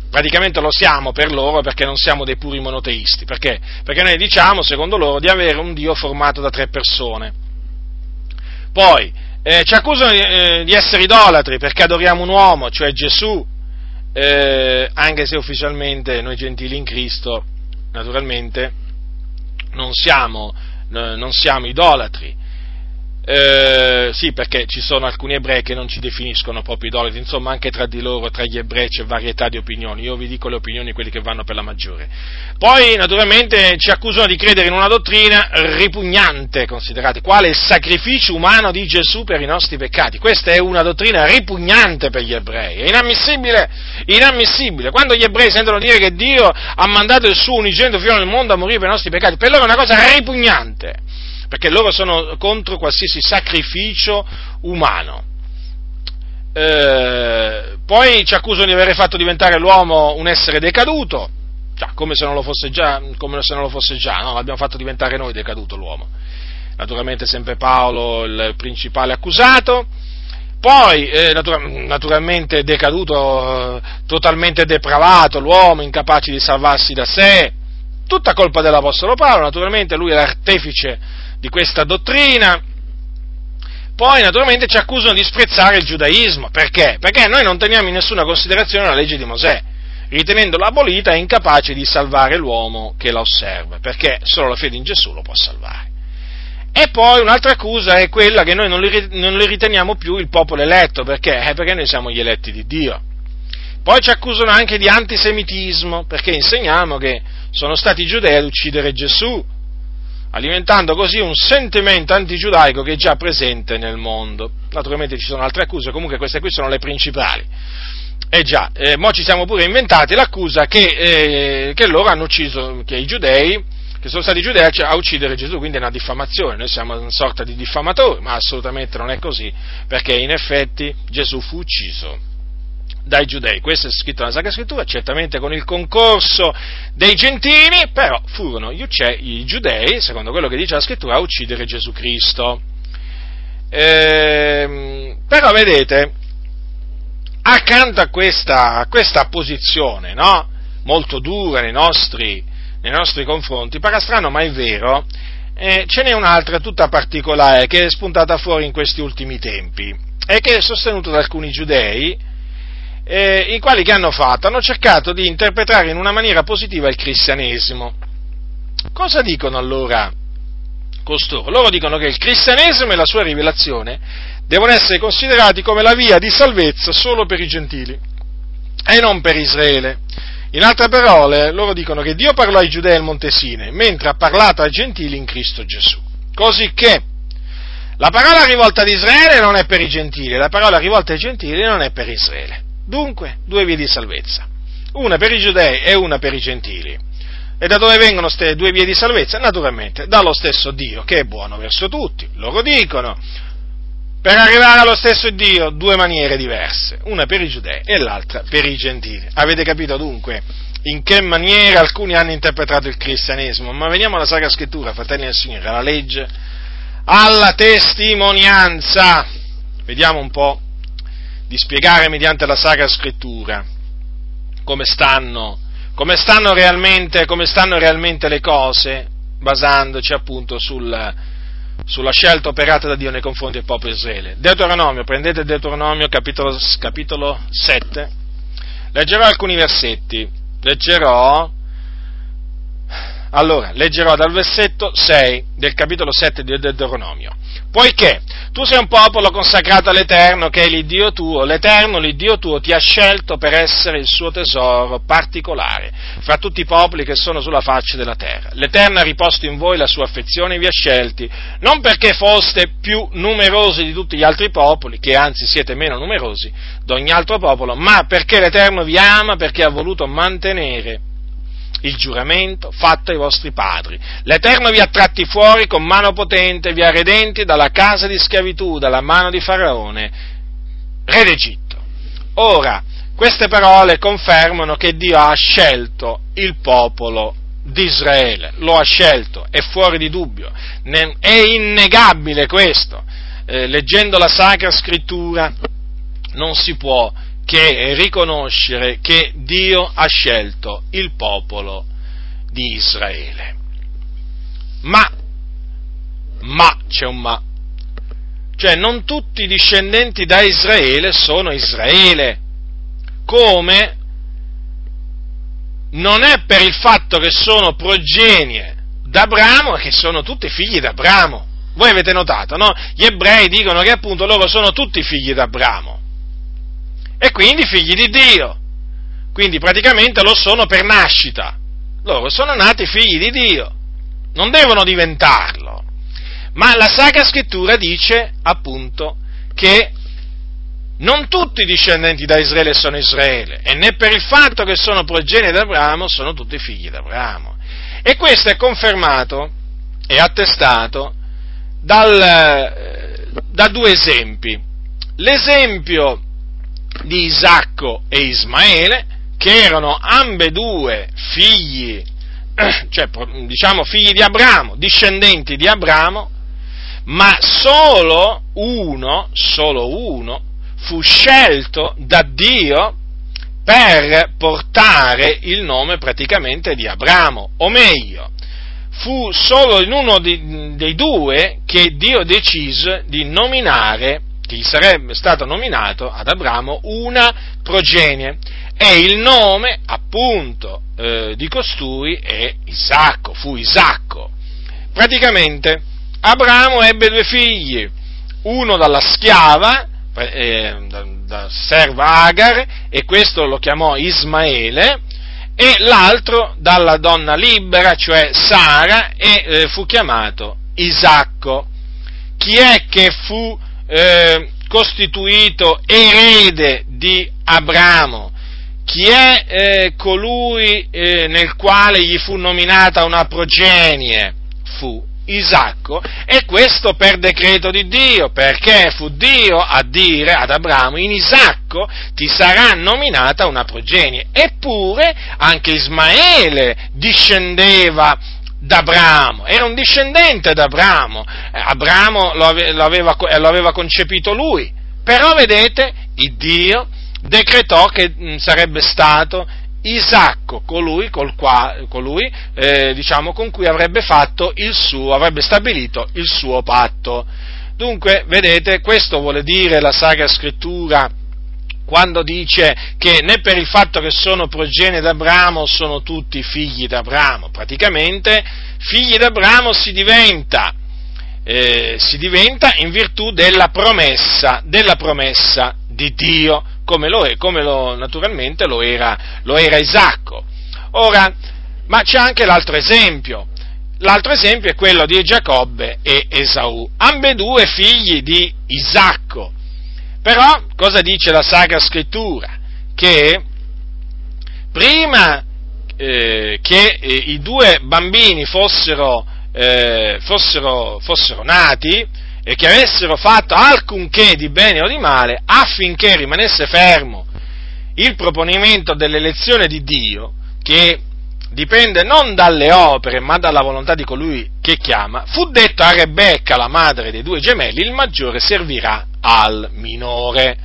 Praticamente lo siamo per loro, perché non siamo dei puri monoteisti. Perché? Perché noi diciamo, secondo loro, di avere un Dio formato da 3 persone. Poi ci accusano di essere idolatri perché adoriamo un uomo, cioè Gesù, anche se ufficialmente noi gentili in Cristo naturalmente non siamo idolatri. Sì, perché ci sono alcuni ebrei che non ci definiscono proprio idolatri, insomma anche tra di loro, tra gli ebrei, c'è varietà di opinioni. Io vi dico le opinioni, quelli che vanno per la maggiore. Poi naturalmente ci accusano di credere in una dottrina ripugnante, considerate, quale il sacrificio umano di Gesù per i nostri peccati. Questa è una dottrina ripugnante per gli ebrei, è inammissibile. Quando gli ebrei sentono dire che Dio ha mandato il suo unigenito figlio nel mondo a morire per i nostri peccati, per loro è una cosa ripugnante, perché loro sono contro qualsiasi sacrificio umano. Poi ci accusano di aver fatto diventare l'uomo un essere decaduto, come se non lo fosse già, no? L'abbiamo fatto diventare noi decaduto l'uomo. Naturalmente sempre Paolo, il principale accusato. Poi, naturalmente decaduto, totalmente depravato, l'uomo incapace di salvarsi da sé. Tutta colpa dell'Apostolo Paolo, naturalmente lui è l'artefice di questa dottrina. Poi naturalmente ci accusano di sprezzare il giudaismo, perché? Perché noi non teniamo in nessuna considerazione la legge di Mosè, ritenendola abolita e incapace di salvare l'uomo che la osserva, perché solo la fede in Gesù lo può salvare. E poi un'altra accusa è quella che noi non li riteniamo più il popolo eletto, perché noi siamo gli eletti di Dio. Poi ci accusano anche di antisemitismo, perché insegniamo che sono stati i giudei ad uccidere Gesù, alimentando così un sentimento antigiudaico che è già presente nel mondo. Naturalmente ci sono altre accuse, comunque queste qui sono le principali. Mo ci siamo pure inventati l'accusa che loro hanno ucciso, che i giudei, che sono stati i giudei a uccidere Gesù, quindi è una diffamazione, noi siamo una sorta di diffamatori, ma assolutamente non è così, perché in effetti Gesù fu ucciso dai giudei, questo è scritto nella Sacra Scrittura, certamente con il concorso dei gentili, però furono i giudei, secondo quello che dice la Scrittura, a uccidere Gesù Cristo. Però vedete, accanto a questa posizione, no? Molto dura nei nostri confronti, pare strano ma è vero, ce n'è un'altra tutta particolare che è spuntata fuori in questi ultimi tempi e che è sostenuta da alcuni giudei, i quali che hanno fatto? Hanno cercato di interpretare in una maniera positiva il cristianesimo. Cosa dicono allora costoro? Loro dicono che il cristianesimo e la sua rivelazione devono essere considerati come la via di salvezza solo per i gentili e non per Israele. In altre parole, loro dicono che Dio parlò ai Giudei al Monte Sinai, mentre ha parlato ai gentili in Cristo Gesù. Così che la parola rivolta ad Israele non è per i gentili, la parola rivolta ai gentili non è per Israele. Dunque, due vie di salvezza, una per i Giudei e una per i gentili. E da dove vengono queste due vie di salvezza? Naturalmente, dallo stesso Dio, che è buono verso tutti. Loro dicono: per arrivare allo stesso Dio, due maniere diverse, una per i Giudei e l'altra per i gentili. Avete capito dunque in che maniera alcuni hanno interpretato il cristianesimo? Ma veniamo alla Sacra Scrittura, fratelli del Signore, alla legge, alla testimonianza. Vediamo un po' di spiegare mediante la Sacra Scrittura come stanno realmente le cose, basandoci appunto sulla scelta operata da Dio nei confronti del popolo Israele. Deuteronomio, prendete Deuteronomio capitolo 7, leggerò alcuni versetti, leggerò dal versetto 6 del capitolo 7 di Deuteronomio. Poiché tu sei un popolo consacrato all'Eterno, che è l'Iddio tuo, l'Eterno, l'Iddio tuo, ti ha scelto per essere il suo tesoro particolare fra tutti i popoli che sono sulla faccia della terra. L'Eterno ha riposto in voi la sua affezione e vi ha scelti, non perché foste più numerosi di tutti gli altri popoli, che anzi siete meno numerosi d'ogni altro popolo, ma perché l'Eterno vi ama, perché ha voluto mantenere il giuramento fatto ai vostri padri. L'Eterno vi ha tratti fuori con mano potente, vi ha redenti dalla casa di schiavitù, dalla mano di Faraone, re d'Egitto. Ora, queste parole confermano che Dio ha scelto il popolo di Israele, lo ha scelto, è fuori di dubbio, è innegabile questo. Leggendo la Sacra Scrittura non si può che riconoscere che Dio ha scelto il popolo di Israele. Ma, c'è un ma, cioè non tutti i discendenti da Israele sono Israele, come non è per il fatto che sono progenie d'Abramo che sono tutti figli d'Abramo. Voi avete notato, no? Gli ebrei dicono che appunto loro sono tutti figli d'Abramo, e quindi figli di Dio, quindi praticamente lo sono per nascita, loro sono nati figli di Dio, non devono diventarlo, ma la Sacra Scrittura dice appunto che non tutti i discendenti da Israele sono Israele, e né per il fatto che sono progenie d'Abramo sono tutti figli d'Abramo, e questo è confermato e attestato da due esempi, l'esempio di Isacco e Ismaele, che erano ambedue figli, cioè diciamo figli di Abramo, discendenti di Abramo, ma solo uno fu scelto da Dio per portare il nome praticamente di Abramo, o meglio, fu solo in uno dei due che Dio decise di nominare, che gli sarebbe stato nominato ad Abramo, una progenie, e il nome appunto di costui fu Isacco. Praticamente Abramo ebbe due figli, uno dalla schiava, da serva Agar, e questo lo chiamò Ismaele, e l'altro dalla donna libera, cioè Sara, e fu chiamato Isacco. Chi è che fu costituito erede di Abramo? Chi è colui nel quale gli fu nominata una progenie? Fu Isacco, e questo per decreto di Dio, perché fu Dio a dire ad Abramo: in Isacco ti sarà nominata una progenie. Eppure anche Ismaele discendeva d'Abramo, era un discendente d'Abramo, Abramo lo aveva concepito lui, però vedete, il Dio decretò che sarebbe stato Isacco colui con cui avrebbe stabilito il suo patto. Dunque, vedete, questo vuole dire la Sacra Scrittura quando dice che né per il fatto che sono progenie d'Abramo sono tutti figli d'Abramo. Praticamente figli d'Abramo si diventa in virtù della promessa di Dio, come naturalmente lo era Isacco. Ora, ma c'è anche l'altro esempio. L'altro esempio è quello di Giacobbe e Esaù, ambedue figli di Isacco. Però cosa dice la Sacra Scrittura? Che prima che i due bambini fossero nati e che avessero fatto alcunché di bene o di male, affinché rimanesse fermo il proponimento dell'elezione di Dio, che dipende non dalle opere ma dalla volontà di colui che chiama, fu detto a Rebecca, la madre dei due gemelli: il maggiore servirà al minore,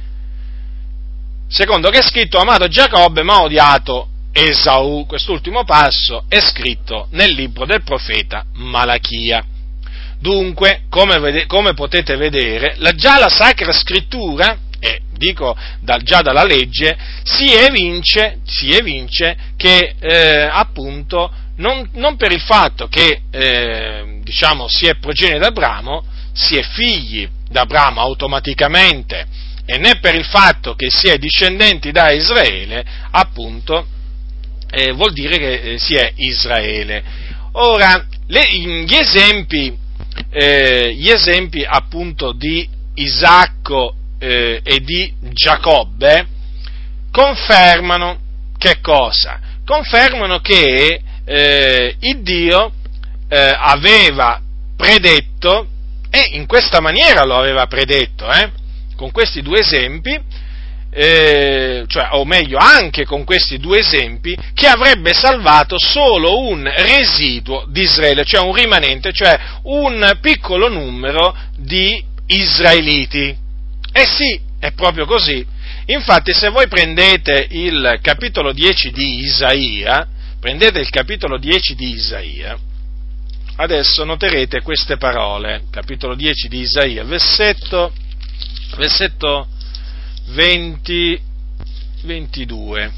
secondo che è scritto: amato Giacobbe ma odiato Esaù. Quest'ultimo passo è scritto nel libro del profeta Malachia. Dunque, come potete vedere, già la Sacra Scrittura, già dalla legge, si evince che appunto non per il fatto che si è progenie d'Abramo, si è figli d'Abramo automaticamente, e né per il fatto che si è discendenti da Israele, appunto vuol dire che si è Israele. Ora, gli esempi appunto di Isacco e di Giacobbe confermano che cosa? Confermano che il Dio aveva predetto, e in questa maniera lo aveva predetto, con questi due esempi, anche con questi due esempi, che avrebbe salvato solo un residuo di Israele, cioè un rimanente, cioè un piccolo numero di israeliti. Eh sì, è proprio così. Infatti, se voi prendete il capitolo 10 di Isaia, adesso noterete queste parole, capitolo 10 di Isaia, versetto 20, 22.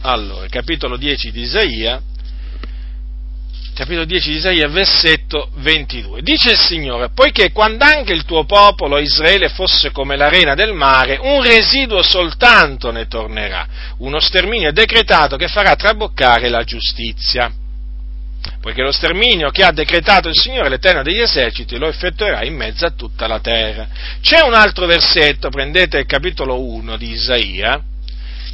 Allora, capitolo 10 di Isaia, versetto 22. Dice il Signore: poiché quando anche il tuo popolo Israele fosse come l'arena del mare, un residuo soltanto ne tornerà, uno sterminio decretato che farà traboccare la giustizia. Poiché lo sterminio che ha decretato il Signore, l'Eterno degli eserciti, lo effettuerà in mezzo a tutta la terra. C'è un altro versetto, prendete il capitolo 1 di Isaia,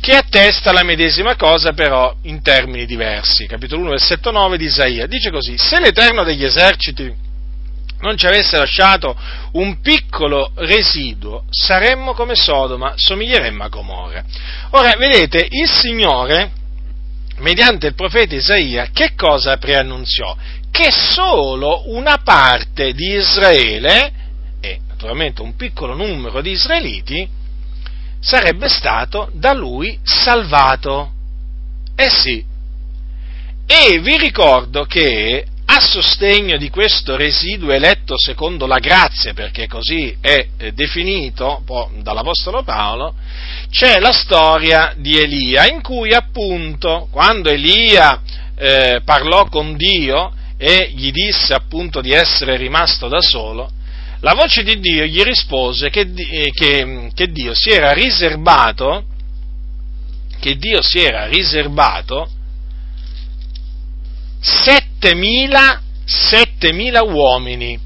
che attesta la medesima cosa, però in termini diversi. Capitolo 1, versetto 9 di Isaia, dice così: se l'Eterno degli eserciti non ci avesse lasciato un piccolo residuo, saremmo come Sodoma, somiglieremmo a Gomorra. Ora, vedete, il Signore, mediante il profeta Isaia, che cosa preannunziò? Che solo una parte di Israele, e naturalmente un piccolo numero di israeliti, sarebbe stato da lui salvato. Eh sì, e vi ricordo che a sostegno di questo residuo eletto secondo la grazia, perché così è definito dall'Apostolo Paolo, c'è la storia di Elia, in cui appunto quando Elia parlò con Dio e gli disse appunto di essere rimasto da solo, la voce di Dio gli rispose che Dio si era riservato 7.000 uomini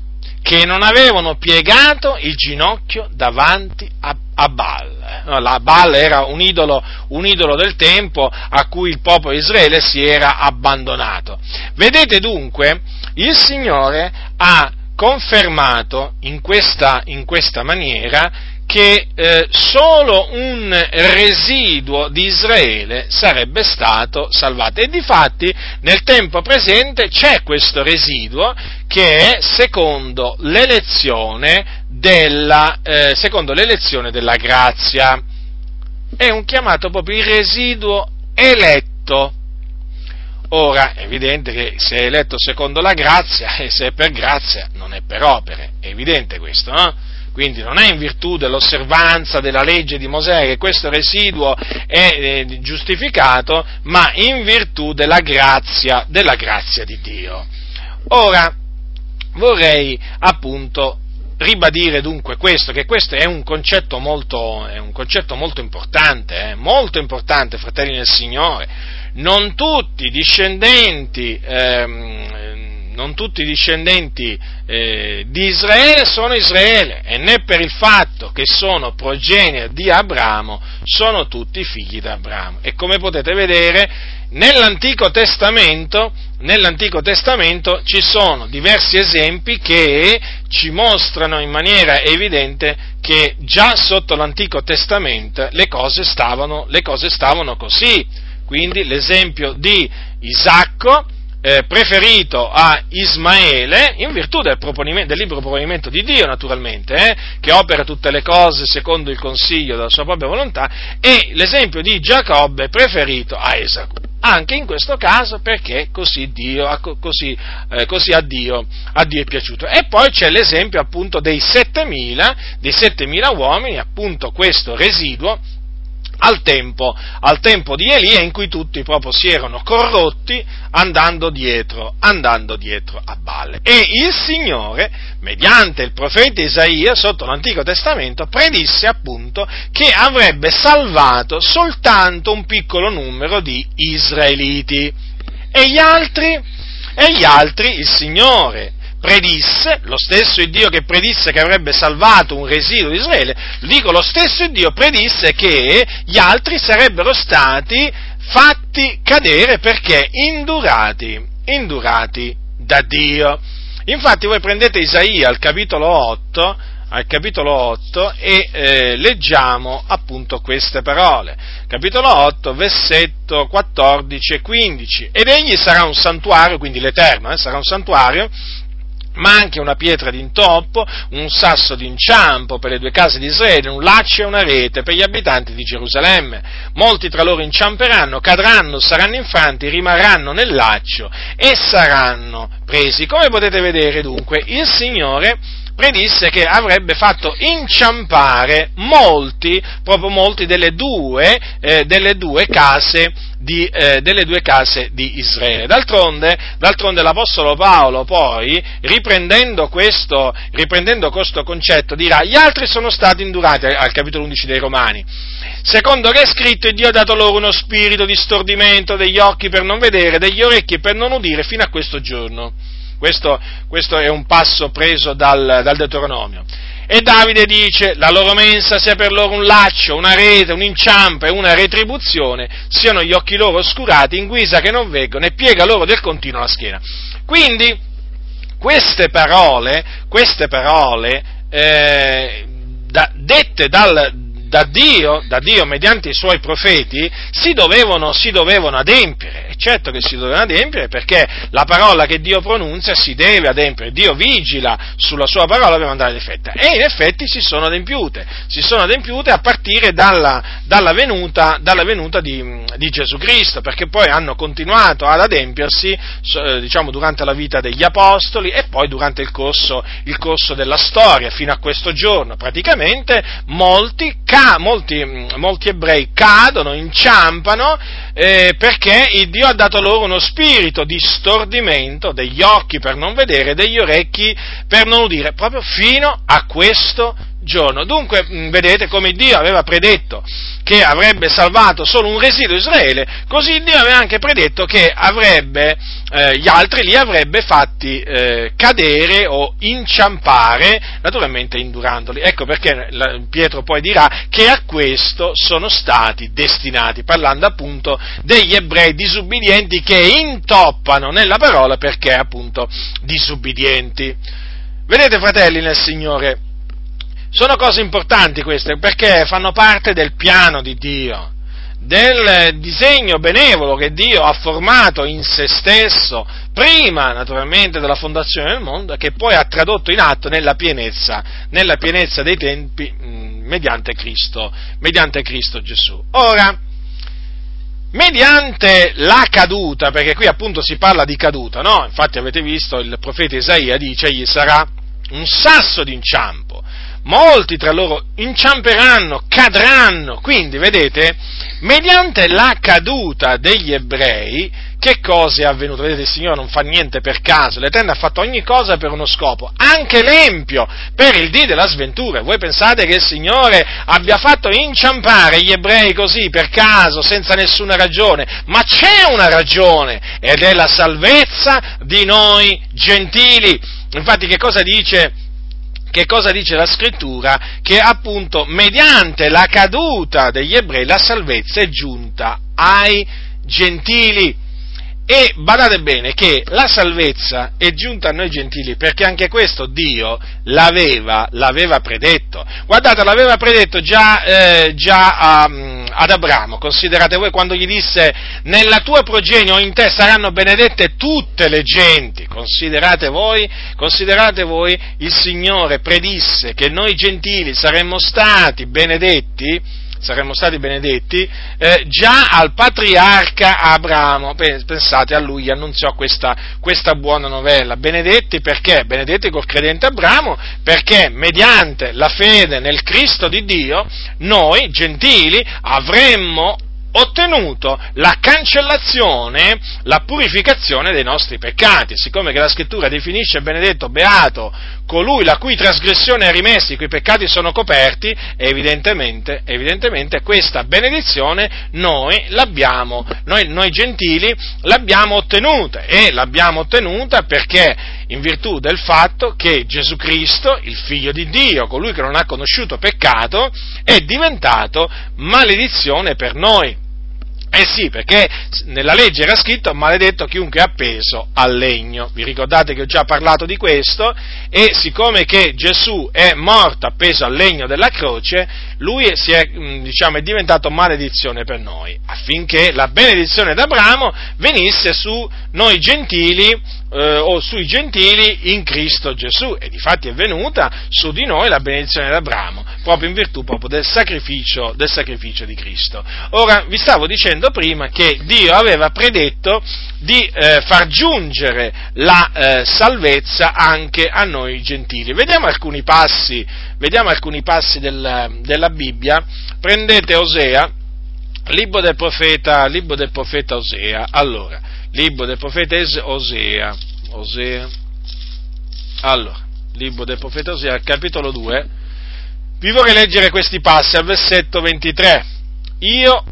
che non avevano piegato il ginocchio davanti a Baal. No, la Baal era un idolo del tempo a cui il popolo di Israele si era abbandonato. Vedete dunque, il Signore ha confermato in questa maniera che solo un residuo di Israele sarebbe stato salvato, e difatti nel tempo presente c'è questo residuo che è secondo l'elezione della grazia, è un chiamato proprio il residuo eletto. Ora, è evidente che se è eletto secondo la grazia, e se è per grazia, non è per opere, è evidente questo, no? Quindi non è in virtù dell'osservanza della legge di Mosè che questo residuo è giustificato, ma in virtù della grazia di Dio. Ora, vorrei appunto ribadire dunque questo, che questo è un concetto molto importante, molto importante, fratelli del Signore. Non tutti i discendenti di Israele sono Israele, e né per il fatto che sono progenie di Abramo sono tutti figli di Abramo. E come potete vedere, nell'Antico Testamento ci sono diversi esempi che ci mostrano in maniera evidente che già sotto l'Antico Testamento le cose stavano così. Quindi l'esempio di Isacco, preferito a Ismaele in virtù del libero proponimento di Dio, naturalmente, che opera tutte le cose secondo il consiglio della sua propria volontà, e l'esempio di Giacobbe preferito a Esaù, anche in questo caso perché così a Dio è piaciuto. E poi c'è l'esempio appunto dei 7.000 uomini, appunto questo residuo al tempo di Elia, in cui tutti proprio si erano corrotti andando dietro a Baal. E il Signore, mediante il profeta Isaia, sotto l'Antico Testamento, predisse appunto che avrebbe salvato soltanto un piccolo numero di israeliti, e gli altri il Signore predisse, lo stesso Dio che predisse che avrebbe salvato un residuo di Israele, lo stesso Dio predisse che gli altri sarebbero stati fatti cadere perché indurati da Dio. Infatti voi prendete Isaia al capitolo 8 e leggiamo appunto queste parole. Capitolo 8, versetto 14 e 15. Ed egli sarà un santuario, quindi l'Eterno sarà un santuario, ma anche una pietra d'intoppo, un sasso d'inciampo per le due case di Israele, un laccio e una rete per gli abitanti di Gerusalemme. Molti tra loro inciamperanno, cadranno, saranno infranti, rimarranno nel laccio e saranno presi. Come potete vedere dunque, il Signore predisse che avrebbe fatto inciampare molti delle due case di Israele. D'altronde l'Apostolo Paolo poi, riprendendo questo concetto, dirà: gli altri sono stati indurati, al capitolo 11 dei Romani, secondo che è scritto: Dio ha dato loro uno spirito di stordimento, degli occhi per non vedere, degli orecchi per non udire, fino a questo giorno. Questo è un passo preso dal Deuteronomio. E Davide dice: la loro mensa sia per loro un laccio, una rete, un inciampo e una retribuzione, siano gli occhi loro oscurati in guisa che non veggono, e piega loro del continuo la schiena. Quindi queste parole dette da Dio mediante i suoi profeti si dovevano adempiere. È certo che si dovevano adempiere, perché la parola che Dio pronuncia si deve adempiere. Dio vigila sulla sua parola per mandare ad effetto, e in effetti si sono adempiute a partire dalla venuta di Gesù Cristo, perché poi hanno continuato ad adempiersi durante la vita degli apostoli e poi durante il corso della storia fino a questo giorno. Praticamente molti ebrei cadono, inciampano, perché il Dio ha dato loro uno spirito di stordimento, degli occhi per non vedere, degli orecchi per non udire, proprio fino a questo giorno. Dunque, vedete come Dio aveva predetto che avrebbe salvato solo un residuo Israele, così Dio aveva anche predetto che gli altri li avrebbe fatti cadere o inciampare, naturalmente indurandoli. Ecco perché Pietro poi dirà che a questo sono stati destinati, parlando appunto degli ebrei disubbidienti che intoppano nella parola perché appunto disubbidienti. Vedete, fratelli nel Signore, sono cose importanti queste, perché fanno parte del piano di Dio, del disegno benevolo che Dio ha formato in se stesso, prima naturalmente della fondazione del mondo, che poi ha tradotto in atto nella pienezza dei tempi mediante Cristo Gesù. Ora, mediante la caduta, perché qui appunto si parla di caduta, no? Infatti avete visto, il profeta Isaia dice: egli sarà un sasso d'inciampo, molti tra loro inciamperanno, cadranno. Quindi, vedete, mediante la caduta degli ebrei, che cosa è avvenuto? Vedete, il Signore non fa niente per caso, l'Eterno ha fatto ogni cosa per uno scopo, anche l'empio, per il dì della sventura. Voi pensate che il Signore abbia fatto inciampare gli ebrei così, per caso, senza nessuna ragione? Ma c'è una ragione, ed è la salvezza di noi gentili. Infatti, che cosa dice la Scrittura? Che appunto mediante la caduta degli ebrei la salvezza è giunta ai gentili. E badate bene che la salvezza è giunta a noi gentili perché anche questo Dio l'aveva predetto. Guardate, l'aveva predetto già ad Abramo. Considerate voi quando gli disse: nella tua progenie o in te saranno benedette tutte le genti. Considerate voi, il Signore predisse che noi gentili saremmo stati benedetti già al patriarca Abramo. Pensate, a lui annunziò questa buona novella. Benedetti perché? Benedetti col credente Abramo, perché mediante la fede nel Cristo di Dio noi gentili avremmo ottenuto la cancellazione, la purificazione dei nostri peccati. Siccome che la Scrittura definisce benedetto, beato, colui la cui trasgressione è rimessa, i cui peccati sono coperti, evidentemente questa benedizione noi gentili l'abbiamo ottenuta, e l'abbiamo ottenuta perché in virtù del fatto che Gesù Cristo, il Figlio di Dio, colui che non ha conosciuto peccato, è diventato maledizione per noi. Eh sì, perché nella legge era scritto: maledetto chiunque è appeso al legno. Vi ricordate che ho già parlato di questo? E siccome che Gesù è morto appeso al legno della croce, lui è diventato maledizione per noi, affinché la benedizione d'Abramo venisse su noi gentili, o sui gentili in Cristo Gesù. E difatti è venuta su di noi la benedizione d'Abramo, proprio in virtù del sacrificio di Cristo. Ora, vi stavo dicendo prima che Dio aveva predetto di far giungere la salvezza anche a noi gentili. Vediamo alcuni passi della Bibbia. Prendete Osea, libro del profeta Osea. Allora, libro del profeta Osea. Allora, libro del profeta Osea, capitolo 2. Vi vorrei leggere questi passi al versetto 23. Io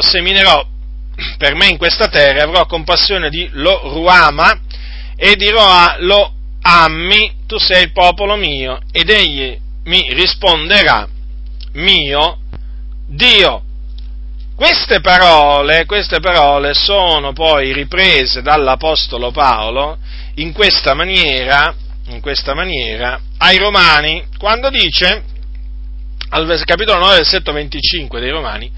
seminerò per me in questa terra, avrò compassione di Lo Ruama e dirò a Lo Ammi: tu sei il popolo mio. Ed egli mi risponderà: mio Dio. Queste parole sono poi riprese dall'Apostolo Paolo in questa maniera ai Romani, quando dice, al capitolo 9, versetto 25 dei Romani: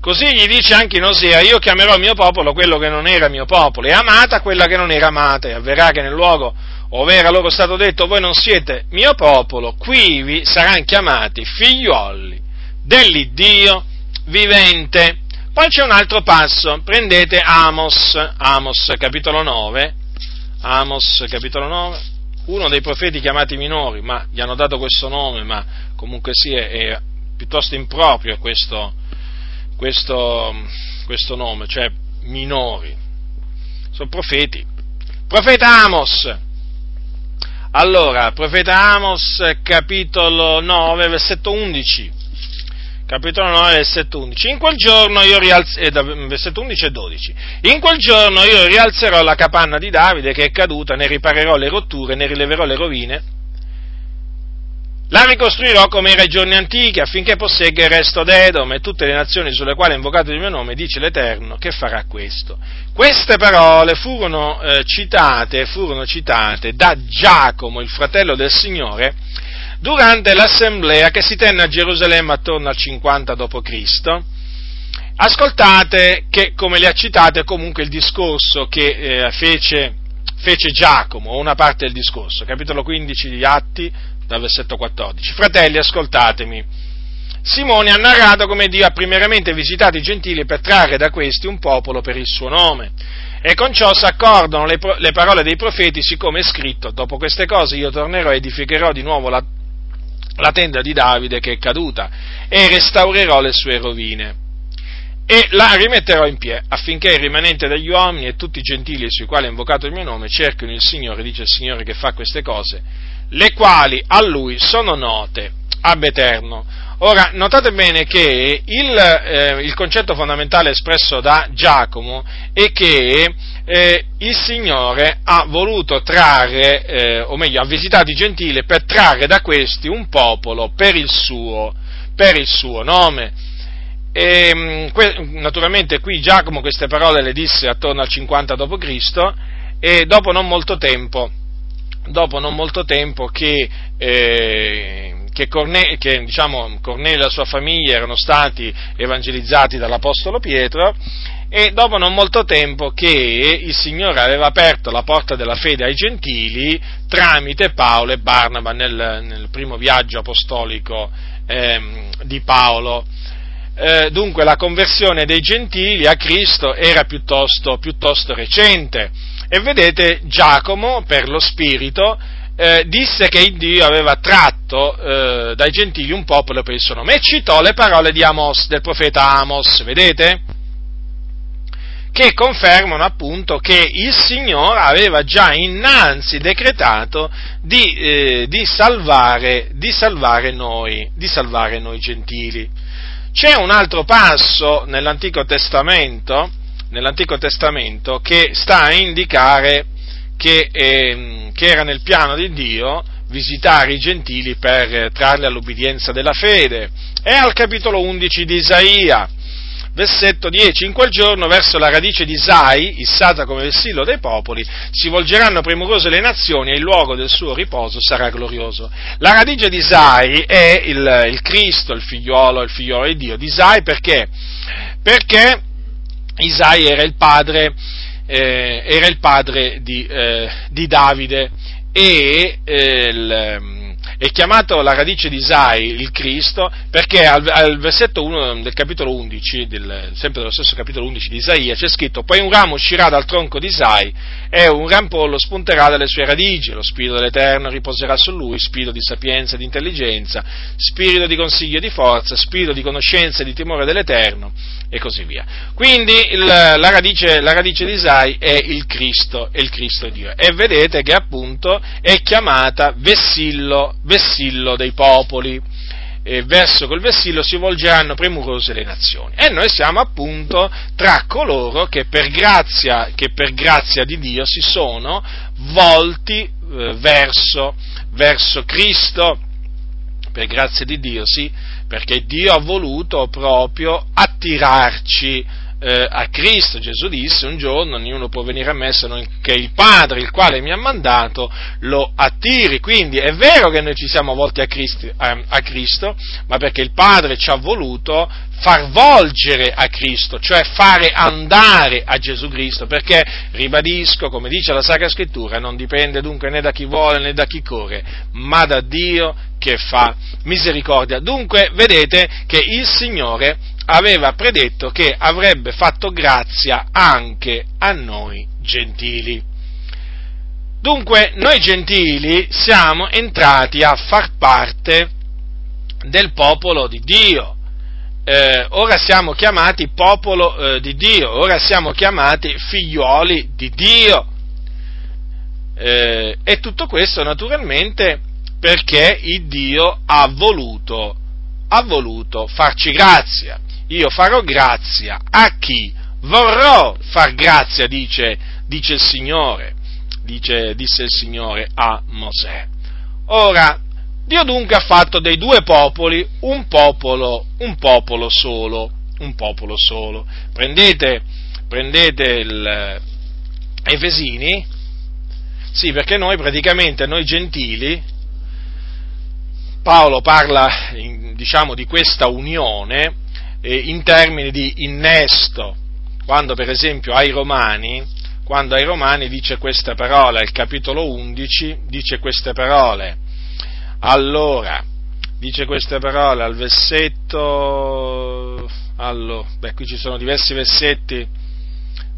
così gli dice anche in Osea: io chiamerò mio popolo quello che non era mio popolo, e amata quella che non era amata, e avverrà che nel luogo ove era loro stato detto: voi non siete mio popolo, quivi saranno chiamati figliuoli dell'Iddio vivente. Poi c'è un altro passo, prendete Amos capitolo 9, uno dei profeti chiamati minori, ma gli hanno dato questo nome, ma comunque sì, è piuttosto improprio questo nome, cioè minori, sono profeti. Profeta Amos. Allora, profeta Amos capitolo 9, versetto 11. Capitolo 9, versetto 11. Versetto 11 e 12. In quel giorno io rialzerò la capanna di Davide che è caduta, ne riparerò le rotture, ne rileverò le rovine, la ricostruirò come era ai giorni antichi, affinché possegga il resto d'Edom e tutte le nazioni sulle quali è invocato il mio nome, dice l'Eterno, che farà questo. Queste parole furono citate da Giacomo, il fratello del Signore, durante l'assemblea che si tenne a Gerusalemme attorno al 50 d.C. Ascoltate che, come le ha citate, comunque il discorso che fece Giacomo, o una parte del discorso, capitolo 15 di Atti, dal versetto 14. Fratelli, ascoltatemi. Simone ha narrato come Dio ha primeramente visitato i gentili per trarre da questi un popolo per il suo nome. e con ciò s'accordano le parole dei profeti, siccome è scritto: dopo queste cose io tornerò e edificherò di nuovo la tenda di Davide che è caduta, e restaurerò le sue rovine, e la rimetterò in piedi, affinché il rimanente degli uomini e tutti i gentili sui quali è invocato il mio nome cerchino il Signore, dice il Signore che fa queste cose, le quali a lui sono note ab eterno. Ora, notate bene che il concetto fondamentale espresso da Giacomo è che il Signore ha voluto trarre, o meglio, ha visitato i gentili per trarre da questi un popolo per il suo nome. E, naturalmente qui Giacomo queste parole le disse attorno al 50 d.C. e dopo non molto tempo che Cornelio e la sua famiglia erano stati evangelizzati dall'Apostolo Pietro, e dopo non molto tempo che il Signore aveva aperto la porta della fede ai Gentili tramite Paolo e Barnaba nel primo viaggio apostolico di Paolo. Dunque la conversione dei Gentili a Cristo era piuttosto recente, e vedete Giacomo per lo Spirito disse che Dio aveva tratto dai gentili un popolo per il suo nome, e citò le parole di Amos, del profeta Amos, vedete? Che confermano appunto che il Signore aveva già innanzi decretato di salvare noi gentili. C'è un altro passo nell'Antico Testamento che sta a indicare che era nel piano di Dio visitare i gentili per trarli all'obbedienza della fede. È al capitolo 11 di Isaia, versetto 10: in quel giorno verso la radice di Isai, issata come vessillo dei popoli, si volgeranno premurose le nazioni, e il luogo del suo riposo sarà glorioso. La radice di Isai è il Cristo, il figliolo di Dio, di Isai, perché Isai era il padre di Davide, è chiamato la radice di Isai il Cristo perché al versetto 1 del capitolo 11, sempre dello stesso capitolo 11 di Isaia, c'è scritto: poi un ramo uscirà dal tronco di Isai e un rampollo spunterà dalle sue radici, lo spirito dell'Eterno riposerà su lui, spirito di sapienza e di intelligenza, spirito di consiglio e di forza, spirito di conoscenza e di timore dell'Eterno, e così via. Quindi la radice di Isai è il Cristo Dio, e vedete che appunto è chiamata vessillo dei popoli, e verso quel vessillo si volgeranno premurose le nazioni, e noi siamo appunto tra coloro che per grazia di Dio si sono volti verso Cristo, per grazia di Dio, sì, perché Dio ha voluto proprio attirarci a Cristo. Gesù disse: un giorno ognuno può venire a me se non che il Padre, il quale mi ha mandato, lo attiri. Quindi è vero che noi ci siamo volti a Cristo, ma perché il Padre ci ha voluto far volgere a Cristo, cioè fare andare a Gesù Cristo, perché, ribadisco, come dice la Sacra Scrittura, non dipende dunque né da chi vuole né da chi corre, ma da Dio che fa misericordia. Dunque vedete che il Signore aveva predetto che avrebbe fatto grazia anche a noi gentili. Dunque noi gentili siamo entrati a far parte del popolo di Dio. Ora siamo chiamati popolo di Dio, ora siamo chiamati figlioli di Dio. E tutto questo naturalmente perché il Dio ha voluto farci grazia. Io farò grazia a chi vorrò far grazia, disse il Signore a Mosè. Ora, Dio dunque ha fatto dei due popoli un popolo solo. Prendete il Efesini, sì, perché noi gentili, Paolo parla, diciamo, di questa unione in termini di innesto, quando per esempio ai Romani dice queste parole, al capitolo 11 dice queste parole. Allora, dice queste parole al versetto, qui ci sono diversi versetti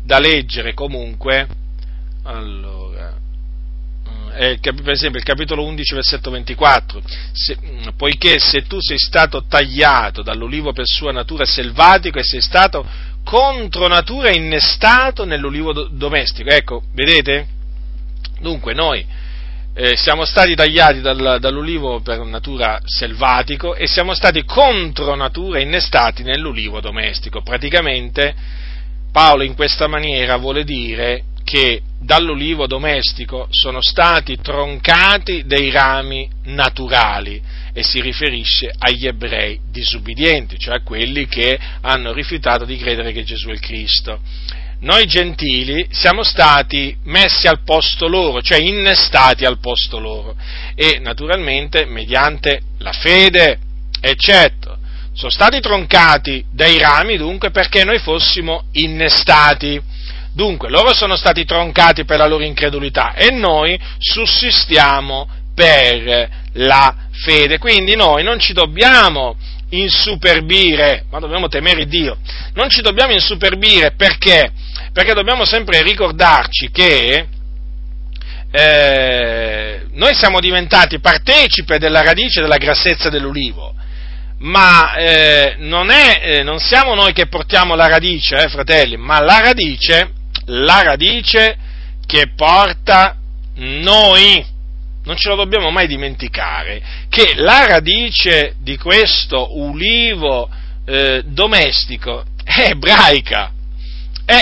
da leggere comunque, allora, per esempio il capitolo 11, versetto 24, poiché se tu sei stato tagliato dall'olivo per sua natura selvatico e sei stato contro natura innestato nell'olivo domestico, ecco, vedete? Dunque noi siamo stati tagliati dall'olivo per natura selvatico e siamo stati contro natura innestati nell'olivo domestico. Praticamente Paolo in questa maniera vuole dire che dall'olivo domestico sono stati troncati dei rami naturali e si riferisce agli ebrei disubbidienti, cioè a quelli che hanno rifiutato di credere che Gesù è il Cristo. Noi gentili siamo stati messi al posto loro, cioè innestati al posto loro, e naturalmente mediante la fede, eccetto, sono stati troncati dai rami dunque perché noi fossimo innestati. Dunque loro sono stati troncati per la loro incredulità e noi sussistiamo per la fede. Quindi noi non ci dobbiamo insuperbire, ma dobbiamo temere Dio. Non ci dobbiamo insuperbire perché? Perché dobbiamo sempre ricordarci che noi siamo diventati partecipe della radice della grassezza dell'olivo, ma non siamo noi che portiamo la radice, fratelli, ma la radice che porta noi. Non ce lo dobbiamo mai dimenticare, che la radice di questo ulivo domestico è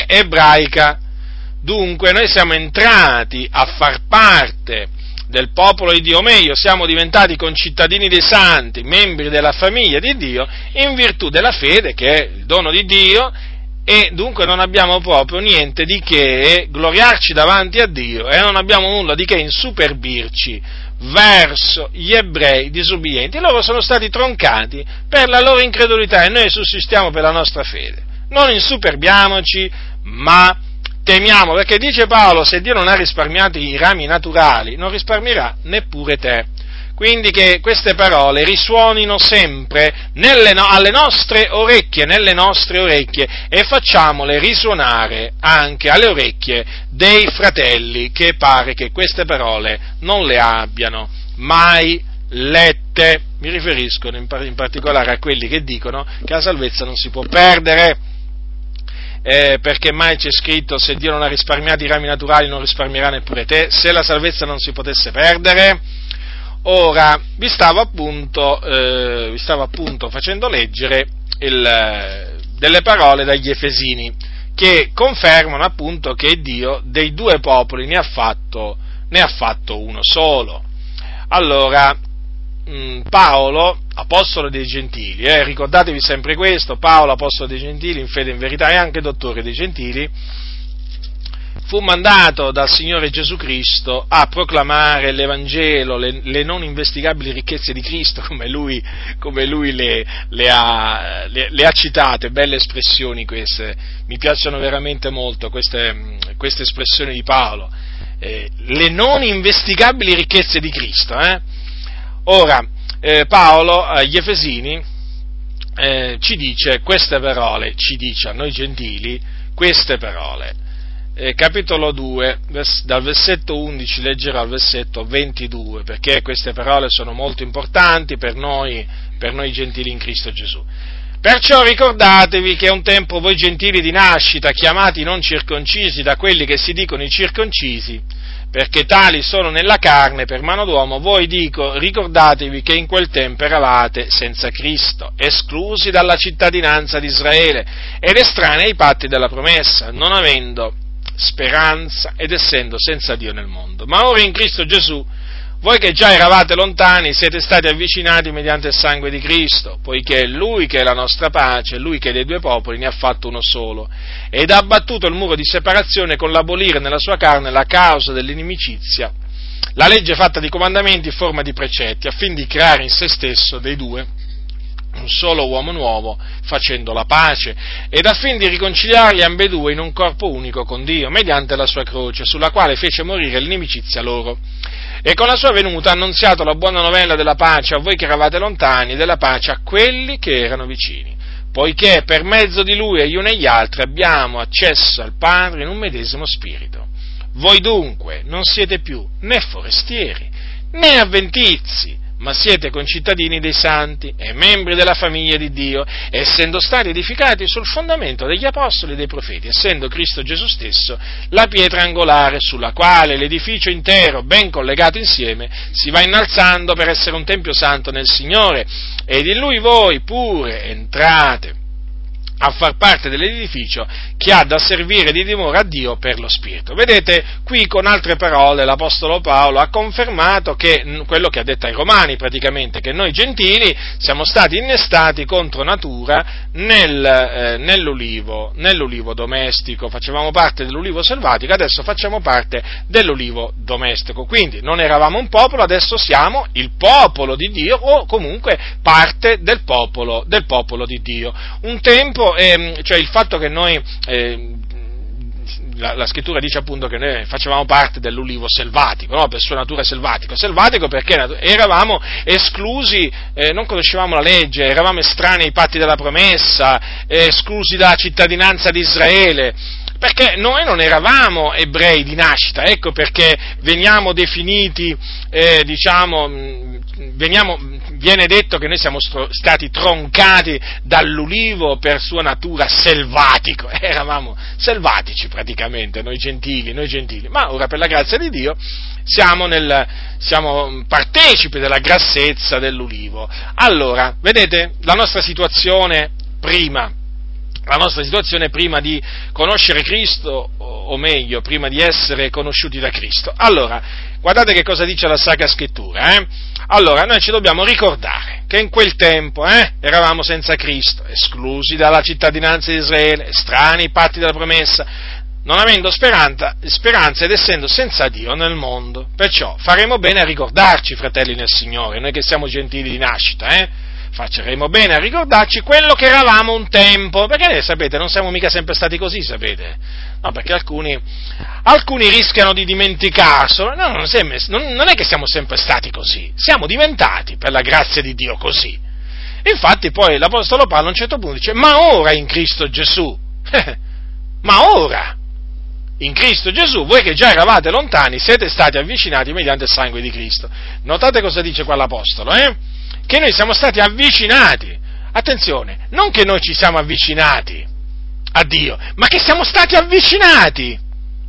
ebraica, dunque noi siamo entrati a far parte del popolo di Dio, o meglio, siamo diventati concittadini dei santi, membri della famiglia di Dio, in virtù della fede che è il dono di Dio, e dunque non abbiamo proprio niente di che gloriarci davanti a Dio e non abbiamo nulla di che insuperbirci verso gli ebrei disubbidienti. Loro sono stati troncati per la loro incredulità e noi sussistiamo per la nostra fede. Non insuperbiamoci, ma temiamo, perché dice Paolo: se Dio non ha risparmiato i rami naturali, non risparmierà neppure te. Quindi che queste parole risuonino sempre alle nostre orecchie, e facciamole risuonare anche alle orecchie dei fratelli che pare che queste parole non le abbiano mai lette. Mi riferisco in particolare a quelli che dicono che la salvezza non si può perdere. Perché mai c'è scritto: se Dio non ha risparmiato i rami naturali non risparmierà neppure te, se la salvezza non si potesse perdere? Ora, vi stavo appunto facendo leggere delle parole dagli Efesini, che confermano appunto che Dio dei due popoli ne ha fatto uno solo. Allora, Paolo, apostolo dei gentili, ricordatevi sempre questo, Paolo, apostolo dei gentili, in fede e in verità, e anche dottore dei gentili, fu mandato dal Signore Gesù Cristo a proclamare l'Evangelo, le non investigabili ricchezze di Cristo, come lui le ha citate. Belle espressioni queste, mi piacciono veramente molto queste espressioni di Paolo, le non investigabili ricchezze di Cristo. Ora, Paolo agli Efesini ci dice queste parole, ci dice a noi gentili queste parole. Capitolo 2, dal versetto 11 leggerò al versetto 22, perché queste parole sono molto importanti per noi gentili in Cristo Gesù. Perciò ricordatevi che un tempo voi gentili di nascita, chiamati non circoncisi da quelli che si dicono i circoncisi, perché tali sono nella carne per mano d'uomo, voi dico, ricordatevi che in quel tempo eravate senza Cristo, esclusi dalla cittadinanza di Israele ed estranei ai patti della promessa, non avendo speranza ed essendo senza Dio nel mondo. Ma ora in Cristo Gesù, voi che già eravate lontani, siete stati avvicinati mediante il sangue di Cristo, poiché è Lui che è la nostra pace, Lui che dei due popoli ne ha fatto uno solo, ed ha abbattuto il muro di separazione con l'abolire nella sua carne la causa dell'inimicizia, la legge fatta di comandamenti in forma di precetti, affin di creare in se stesso dei due un solo uomo nuovo, facendo la pace, ed affin di riconciliarli ambedue in un corpo unico con Dio, mediante la sua croce, sulla quale fece morire l'inimicizia loro. E con la sua venuta ha annunziato la buona novella della pace a voi che eravate lontani, e della pace a quelli che erano vicini. poiché per mezzo di Lui e gli uni e gli altri abbiamo accesso al Padre in un medesimo spirito. Voi dunque non siete più né forestieri, né avventizi, ma siete concittadini dei santi e membri della famiglia di Dio, essendo stati edificati sul fondamento degli apostoli e dei profeti, essendo Cristo Gesù stesso la pietra angolare sulla quale l'edificio intero, ben collegato insieme, si va innalzando per essere un tempio santo nel Signore, ed in Lui voi pure entrate a far parte dell'edificio che ha da servire di dimora a Dio per lo Spirito. Vedete, qui con altre parole l'Apostolo Paolo ha confermato che quello che ha detto ai Romani praticamente, che noi gentili siamo stati innestati contro natura nell'ulivo domestico, facevamo parte dell'ulivo selvatico, adesso facciamo parte dell'ulivo domestico, quindi non eravamo un popolo, adesso siamo il popolo di Dio o comunque parte del popolo di Dio. Un tempo, cioè il fatto che noi, la scrittura dice appunto che noi facevamo parte dell'ulivo selvatico, no? Per sua natura selvatico perché eravamo esclusi, non conoscevamo la legge, eravamo estranei ai patti della promessa, esclusi dalla cittadinanza di Israele, perché noi non eravamo ebrei di nascita, ecco perché veniamo definiti, viene detto che noi siamo stati troncati dall'ulivo per sua natura selvatico, eravamo selvatici praticamente, noi gentili, ma ora per la grazia di Dio siamo partecipi della grassezza dell'ulivo. Allora, vedete, la nostra situazione prima di conoscere Cristo, o meglio, prima di essere conosciuti da Cristo. Allora, guardate che cosa dice la Sacra Scrittura, Allora, noi ci dobbiamo ricordare che in quel tempo, eravamo senza Cristo, esclusi dalla cittadinanza di Israele, estranei ai patti della promessa, non avendo speranza ed essendo senza Dio nel mondo. Perciò faremo bene a ricordarci, fratelli nel Signore, noi che siamo gentili di nascita, Faremo bene a ricordarci quello che eravamo un tempo, perché sapete, non siamo mica sempre stati così, sapete? No, perché alcuni rischiano di dimenticarselo. No, non è che siamo sempre stati così, siamo diventati per la grazia di Dio così. Infatti poi l'Apostolo Paolo a un certo punto dice: ma ora in Cristo Gesù, in Cristo Gesù, voi che già eravate lontani, siete stati avvicinati mediante il sangue di Cristo. Notate cosa dice qua l'Apostolo, che noi siamo stati avvicinati, attenzione, non che noi ci siamo avvicinati a Dio, ma che siamo stati avvicinati,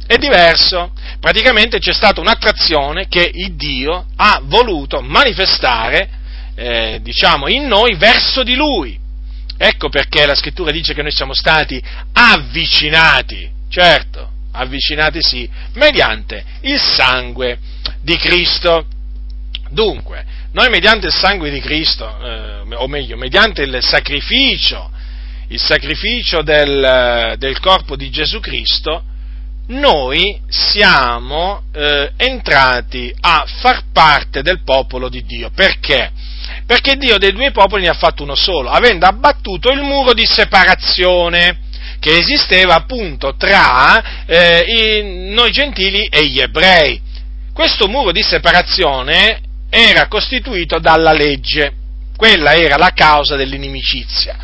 è diverso, praticamente c'è stata un'attrazione che il Dio ha voluto manifestare, in noi verso di Lui, ecco perché la scrittura dice che noi siamo stati avvicinati, certo, avvicinati sì, mediante il sangue di Cristo. Dunque, noi mediante il sangue di Cristo, o meglio, mediante il sacrificio del corpo di Gesù Cristo, noi siamo entrati a far parte del popolo di Dio. Perché? Perché Dio dei due popoli ne ha fatto uno solo, avendo abbattuto il muro di separazione che esisteva appunto tra noi gentili e gli ebrei. Questo muro di separazione era costituito dalla legge, quella era la causa dell'inimicizia,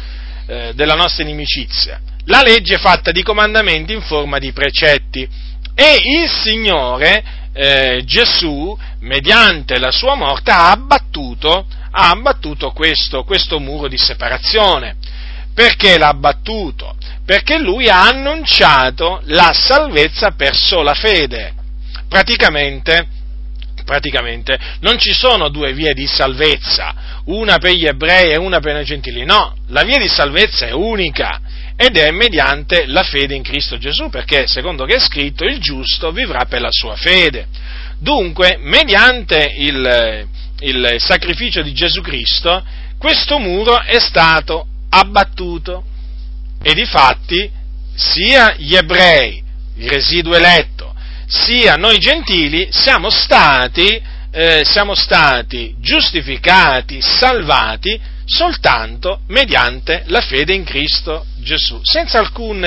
della nostra inimicizia, la legge fatta di comandamenti in forma di precetti, e il Signore Gesù, mediante la sua morte, ha abbattuto questo muro di separazione. Perché l'ha abbattuto? Perché Lui ha annunciato la salvezza per sola fede, praticamente non ci sono due vie di salvezza, una per gli ebrei e una per i gentili, no, la via di salvezza è unica ed è mediante la fede in Cristo Gesù, perché secondo che è scritto il giusto vivrà per la sua fede. Dunque, mediante il sacrificio di Gesù Cristo, questo muro è stato abbattuto e difatti sia gli ebrei, il residuo eletto, sia noi gentili siamo stati giustificati, salvati soltanto mediante la fede in Cristo Gesù, senza alcun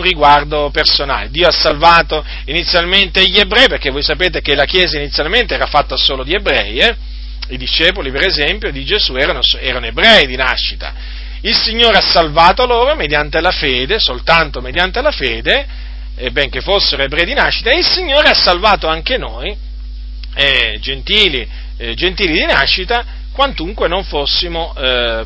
riguardo personale. Dio ha salvato inizialmente gli ebrei, perché voi sapete che la Chiesa inizialmente era fatta solo di ebrei, I discepoli per esempio di Gesù erano ebrei di nascita. il Signore ha salvato loro mediante la fede, soltanto mediante la fede, benché fossero ebrei di nascita, e il Signore ha salvato anche noi, gentili di nascita, quantunque non fossimo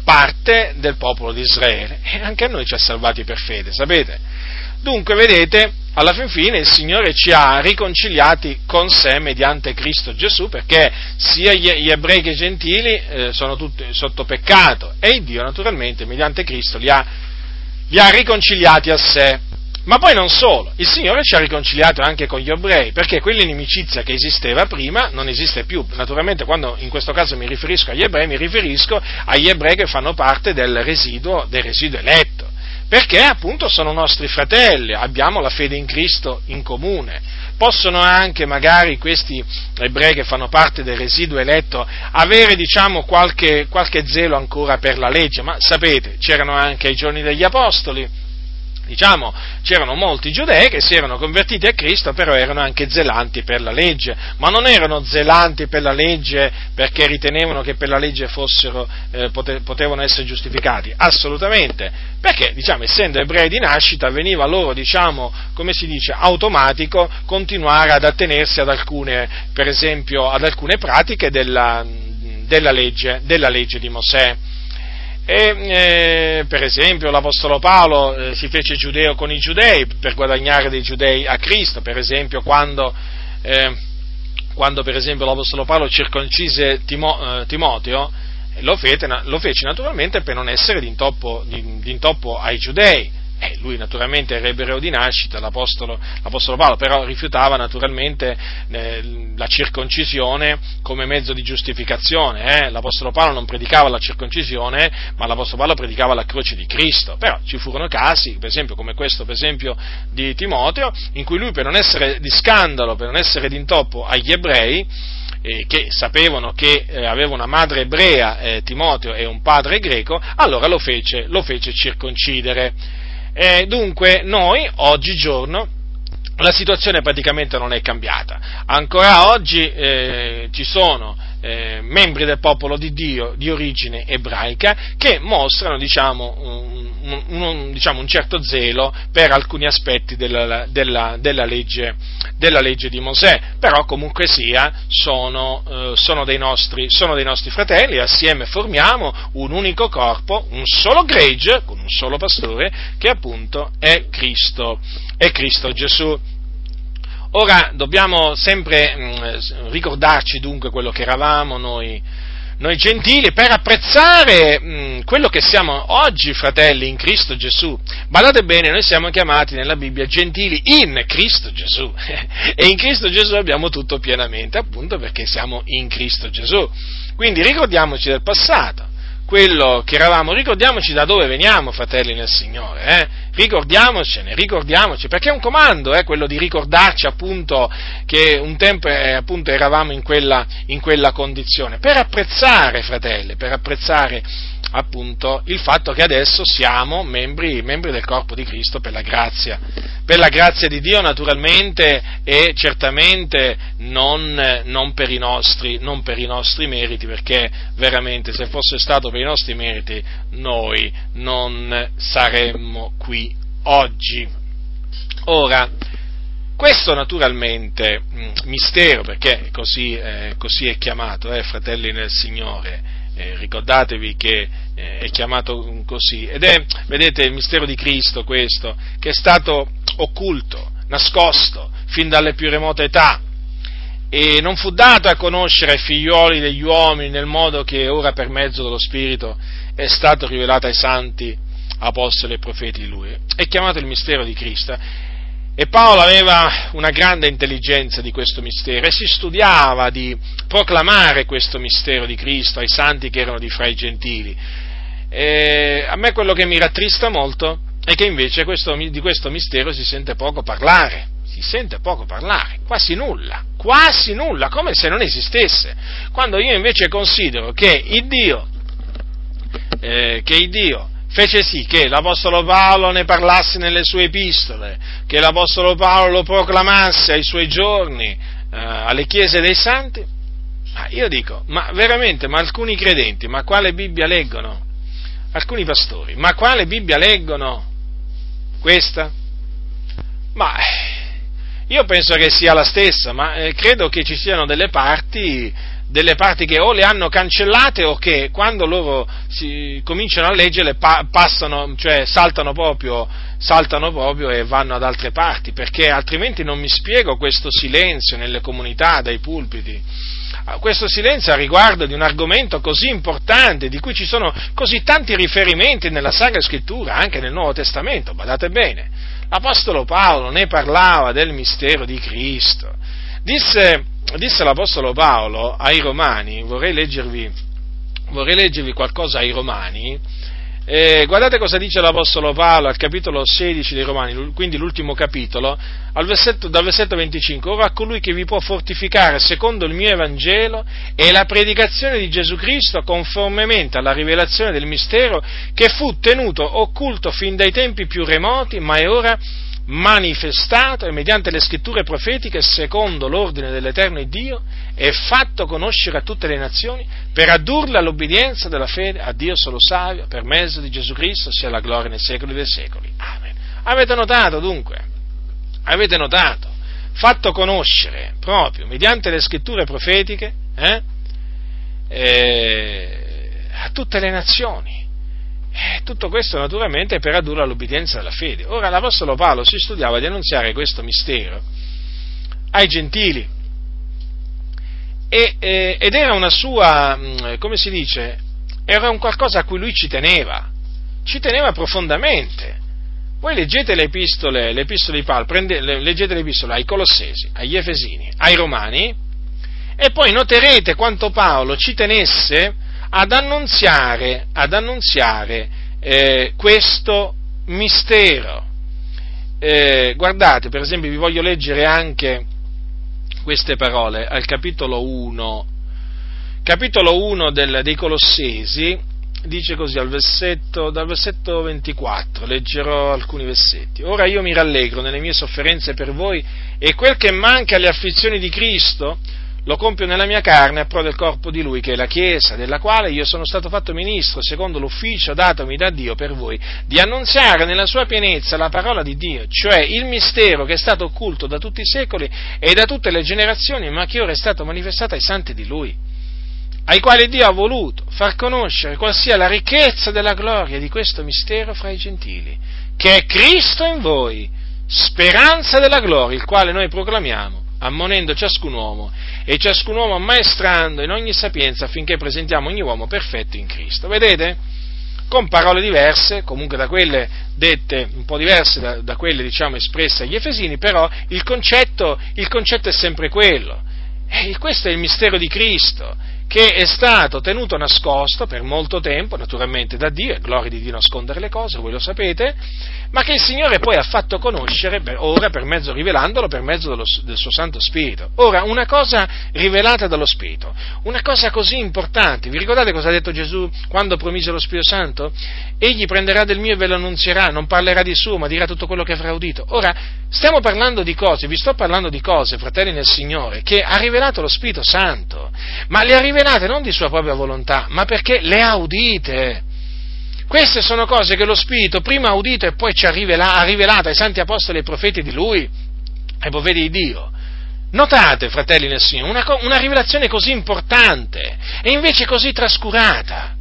parte del popolo di Israele. E anche a noi ci ha salvati per fede, sapete? Dunque, vedete, alla fin fine il Signore ci ha riconciliati con sé mediante Cristo Gesù, perché sia gli ebrei che i gentili sono tutti sotto peccato, e Dio naturalmente mediante Cristo li ha riconciliati a sé. Ma poi non solo, il Signore ci ha riconciliato anche con gli ebrei, perché quell'inimicizia che esisteva prima non esiste più. Naturalmente, quando in questo caso mi riferisco agli ebrei, mi riferisco agli ebrei che fanno parte del residuo eletto, perché appunto sono nostri fratelli, abbiamo la fede in Cristo in comune. Possono anche magari questi ebrei che fanno parte del residuo eletto avere, diciamo, qualche zelo ancora per la legge, ma sapete, c'erano anche i giorni degli apostoli. Diciamo, c'erano molti giudei che si erano convertiti a Cristo, però erano anche zelanti per la legge, ma non erano zelanti per la legge perché ritenevano che per la legge potevano essere giustificati, assolutamente, perché, diciamo, essendo ebrei di nascita veniva loro, diciamo, come si dice, automatico continuare ad attenersi ad alcune, per esempio, ad alcune pratiche della legge di Mosè. E per esempio l'Apostolo Paolo si fece giudeo con i giudei per guadagnare dei giudei a Cristo, per esempio quando per esempio l'Apostolo Paolo circoncise Timoteo, lo fece naturalmente per non essere d'intoppo ai giudei. Lui naturalmente era ebreo di nascita, l'Apostolo Paolo, però rifiutava naturalmente la circoncisione come mezzo di giustificazione. L'Apostolo Paolo non predicava la circoncisione, ma l'Apostolo Paolo predicava la croce di Cristo. Però ci furono casi, per esempio come questo, per esempio di Timoteo, in cui lui, per non essere di scandalo, per non essere d'intoppo agli ebrei, che sapevano che aveva una madre ebrea, Timoteo, e un padre greco, allora lo fece circoncidere. Dunque noi, oggigiorno, la situazione praticamente non è cambiata. Ancora oggi ci sono membri del popolo di Dio di origine ebraica che mostrano, diciamo, un certo zelo per alcuni aspetti della legge di Mosè, però comunque sia sono dei nostri fratelli, e assieme formiamo un unico corpo, un solo gregge con un solo pastore, che appunto è Cristo Gesù. Ora dobbiamo sempre ricordarci dunque quello che eravamo noi gentili, per apprezzare quello che siamo oggi, fratelli in Cristo Gesù. Badate bene, noi siamo chiamati nella Bibbia gentili in Cristo Gesù, e in Cristo Gesù abbiamo tutto pienamente, appunto perché siamo in Cristo Gesù. Quindi ricordiamoci del passato, quello che eravamo, ricordiamoci da dove veniamo, fratelli nel Signore, ricordiamoci, perché è un comando, quello di ricordarci appunto che un tempo appunto eravamo in quella condizione, per apprezzare, fratelli, appunto il fatto che adesso siamo membri del corpo di Cristo per la grazia di Dio, naturalmente, e certamente non per i nostri meriti, perché veramente se fosse stato per i nostri meriti noi non saremmo qui oggi. Ora, questo naturalmente mistero, perché così è chiamato, fratelli nel Signore, ricordatevi che è chiamato così, ed è, vedete, il mistero di Cristo questo, che è stato occulto, nascosto fin dalle più remote età, e non fu dato a conoscere ai figlioli degli uomini nel modo che ora per mezzo dello Spirito è stato rivelato ai santi apostoli e profeti di Lui. È chiamato il mistero di Cristo, e Paolo aveva una grande intelligenza di questo mistero, e si studiava di proclamare questo mistero di Cristo ai santi che erano di fra i gentili. E a me quello che mi rattrista molto è che invece di questo mistero si sente poco parlare, quasi nulla, come se non esistesse, quando io invece considero che il Dio fece sì che l'Apostolo Paolo ne parlasse nelle sue epistole, che l'Apostolo Paolo lo proclamasse ai suoi giorni, alle chiese dei santi. Ma io dico, ma veramente, ma alcuni credenti, ma quale Bibbia leggono? alcuni pastori, ma quale Bibbia leggono? Questa? Ma io penso che sia la stessa, ma credo che ci siano delle parti che o le hanno cancellate o che quando loro si cominciano a leggerle passano, cioè saltano proprio e vanno ad altre parti, perché altrimenti non mi spiego questo silenzio nelle comunità, dai pulpiti, questo silenzio a riguardo di un argomento così importante, di cui ci sono così tanti riferimenti nella Sacra Scrittura, anche nel Nuovo Testamento, badate bene. L'Apostolo Paolo ne parlava del mistero di Cristo. Disse l'Apostolo Paolo ai Romani, vorrei leggervi qualcosa ai Romani, guardate cosa dice l'Apostolo Paolo al capitolo 16 dei Romani, quindi l'ultimo capitolo, dal versetto 25, ora a colui che vi può fortificare secondo il mio Evangelo e la predicazione di Gesù Cristo conformemente alla rivelazione del mistero che fu tenuto occulto fin dai tempi più remoti, ma è ora manifestato e mediante le scritture profetiche secondo l'ordine dell'Eterno Dio è fatto conoscere a tutte le nazioni per addurla all'obbedienza della fede a Dio solo savio per mezzo di Gesù Cristo sia la gloria nei secoli dei secoli. Amen. Avete notato dunque? Fatto conoscere proprio mediante le scritture profetiche a tutte le nazioni. Tutto questo naturalmente per addurre all'obbedienza alla fede. Ora l'Apostolo Paolo si studiava di annunziare questo mistero ai gentili ed era una sua, come si dice, era un qualcosa a cui lui ci teneva profondamente. Voi leggete le epistole di Paolo, leggete le epistole ai Colossesi, agli Efesini, ai Romani e poi noterete quanto Paolo ci tenesse ad annunziare questo mistero. Guardate, per esempio, vi voglio leggere anche queste parole al capitolo 1 dei Colossesi, dice così dal versetto 24, leggerò alcuni versetti. Ora io mi rallegro nelle mie sofferenze per voi e quel che manca alle afflizioni di Cristo lo compio nella mia carne a pro del corpo di Lui che è la Chiesa, della quale io sono stato fatto ministro secondo l'ufficio datomi da Dio per voi, di annunziare nella sua pienezza la parola di Dio, cioè il mistero che è stato occulto da tutti i secoli e da tutte le generazioni, ma che ora è stato manifestato ai santi di Lui, ai quali Dio ha voluto far conoscere qual sia la ricchezza della gloria di questo mistero fra i gentili, che è Cristo in voi, speranza della gloria, il quale noi proclamiamo, ammonendo ciascun uomo e ciascun uomo ammaestrando in ogni sapienza affinché presentiamo ogni uomo perfetto in Cristo. Vedete? Con parole diverse, comunque da quelle dette, un po' diverse da quelle diciamo espresse agli Efesini, però il concetto è sempre quello. E questo è il mistero di Cristo, che è stato tenuto nascosto per molto tempo, naturalmente da Dio, è gloria di Dio nascondere le cose, voi lo sapete, ma che il Signore poi ha fatto conoscere, ora per mezzo rivelandolo, per mezzo del suo Santo Spirito. Ora, una cosa rivelata dallo Spirito, una cosa così importante, vi ricordate cosa ha detto Gesù quando promise lo Spirito Santo? Egli prenderà del mio e ve lo annunzierà, non parlerà di suo, ma dirà tutto quello che avrà udito. Ora, stiamo parlando di cose, vi sto parlando di cose, fratelli nel Signore, che ha rivelato lo Spirito Santo, ma le ha rivelate non di sua propria volontà, ma perché le ha udite. Queste sono cose che lo Spirito prima ha udito e poi ci ha rivelato ai santi apostoli e profeti di Lui, ai profeti di Dio. Notate, fratelli nel Signore, una rivelazione così importante e invece così trascurata,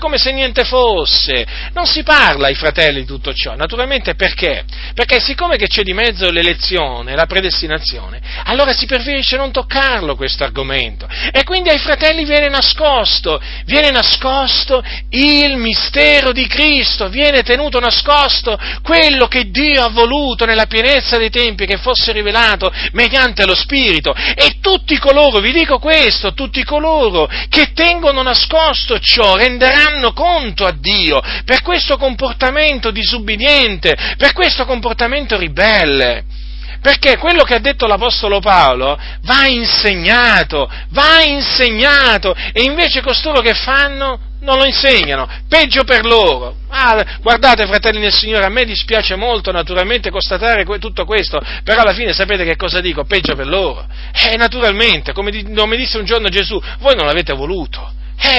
come se niente fosse. Non si parla ai fratelli di tutto ciò, naturalmente perché? Perché siccome che c'è di mezzo l'elezione, la predestinazione, allora si preferisce non toccarlo questo argomento, e quindi ai fratelli viene nascosto il mistero di Cristo, viene tenuto nascosto quello che Dio ha voluto nella pienezza dei tempi che fosse rivelato mediante lo Spirito, e tutti coloro che tengono nascosto ciò renderanno conto a Dio per questo comportamento disubbidiente, per questo comportamento ribelle, perché quello che ha detto l'Apostolo Paolo va insegnato e invece costoro che fanno non lo insegnano, peggio per loro. Guardate, fratelli nel Signore, a me dispiace molto naturalmente constatare tutto questo, però alla fine sapete che cosa dico, peggio per loro. Naturalmente, come disse un giorno Gesù, voi non l'avete voluto.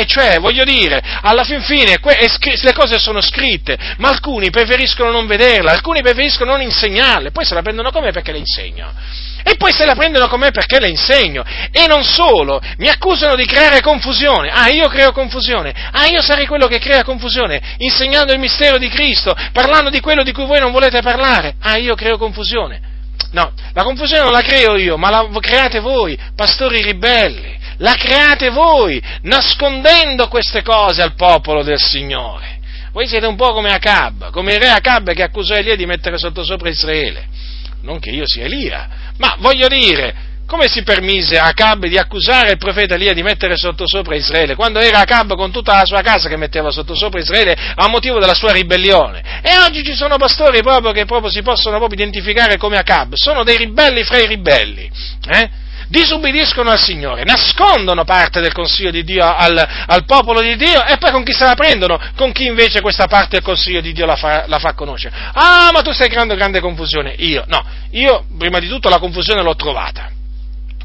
Cioè, voglio dire, alla fin fine le cose sono scritte, ma alcuni preferiscono non vederle, alcuni preferiscono non insegnarle, poi se la prendono con me perché le insegno. E poi se la prendono con me perché le insegno. E non solo, mi accusano di creare confusione. Ah, io creo confusione. Ah, io sarei quello che crea confusione, insegnando il mistero di Cristo, parlando di quello di cui voi non volete parlare. Ah, io creo confusione. No, la confusione non la creo io, ma la create voi, pastori ribelli. La create voi, nascondendo queste cose al popolo del Signore. Voi siete un po' come Acab, come il re Acab che accusò Elia di mettere sottosopra Israele. Non che io sia Elia, ma voglio dire, come si permise a Acab di accusare il profeta Elia di mettere sottosopra Israele, quando era Acab con tutta la sua casa che metteva sottosopra Israele a motivo della sua ribellione? E oggi ci sono pastori proprio che proprio si possono proprio identificare come Acab, sono dei ribelli fra i ribelli, Disubbidiscono al Signore, nascondono parte del consiglio di Dio al popolo di Dio, e poi con chi se la prendono? Con chi invece questa parte del consiglio di Dio la fa conoscere. Ah, ma tu stai creando grande confusione. Io, no, prima di tutto la confusione l'ho trovata.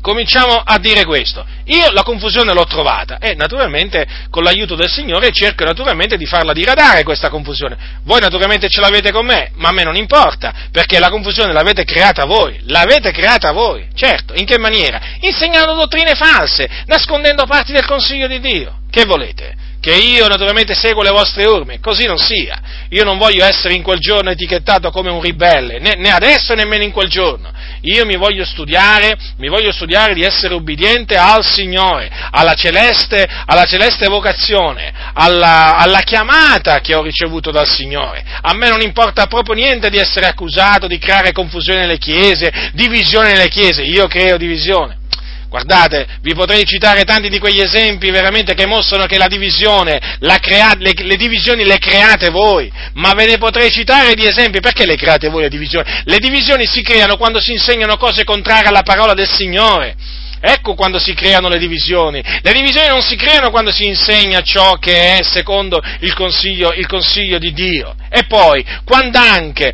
Cominciamo a dire questo. Io la confusione l'ho trovata e naturalmente con l'aiuto del Signore cerco naturalmente di farla diradare questa confusione. Voi naturalmente ce l'avete con me, ma a me non importa, perché la confusione l'avete creata voi, certo, in che maniera? Insegnando dottrine false, nascondendo parti del consiglio di Dio. Che volete? Che io naturalmente seguo le vostre orme, così non sia. Io non voglio essere in quel giorno etichettato come un ribelle, né adesso nemmeno in quel giorno. Io mi voglio studiare di essere ubbidiente al Signore, alla celeste vocazione, alla chiamata che ho ricevuto dal Signore. A me non importa proprio niente di essere accusato di creare confusione nelle chiese, divisione nelle chiese. Io creo divisione. Guardate, vi potrei citare tanti di quegli esempi veramente che mostrano che la divisione, le divisioni le create voi, ma ve ne potrei citare di esempi. Perché le create voi le divisioni? Le divisioni si creano quando si insegnano cose contrarie alla parola del Signore. Ecco quando si creano le divisioni. Le divisioni non si creano quando si insegna ciò che è secondo il consiglio di Dio. E poi, quando anche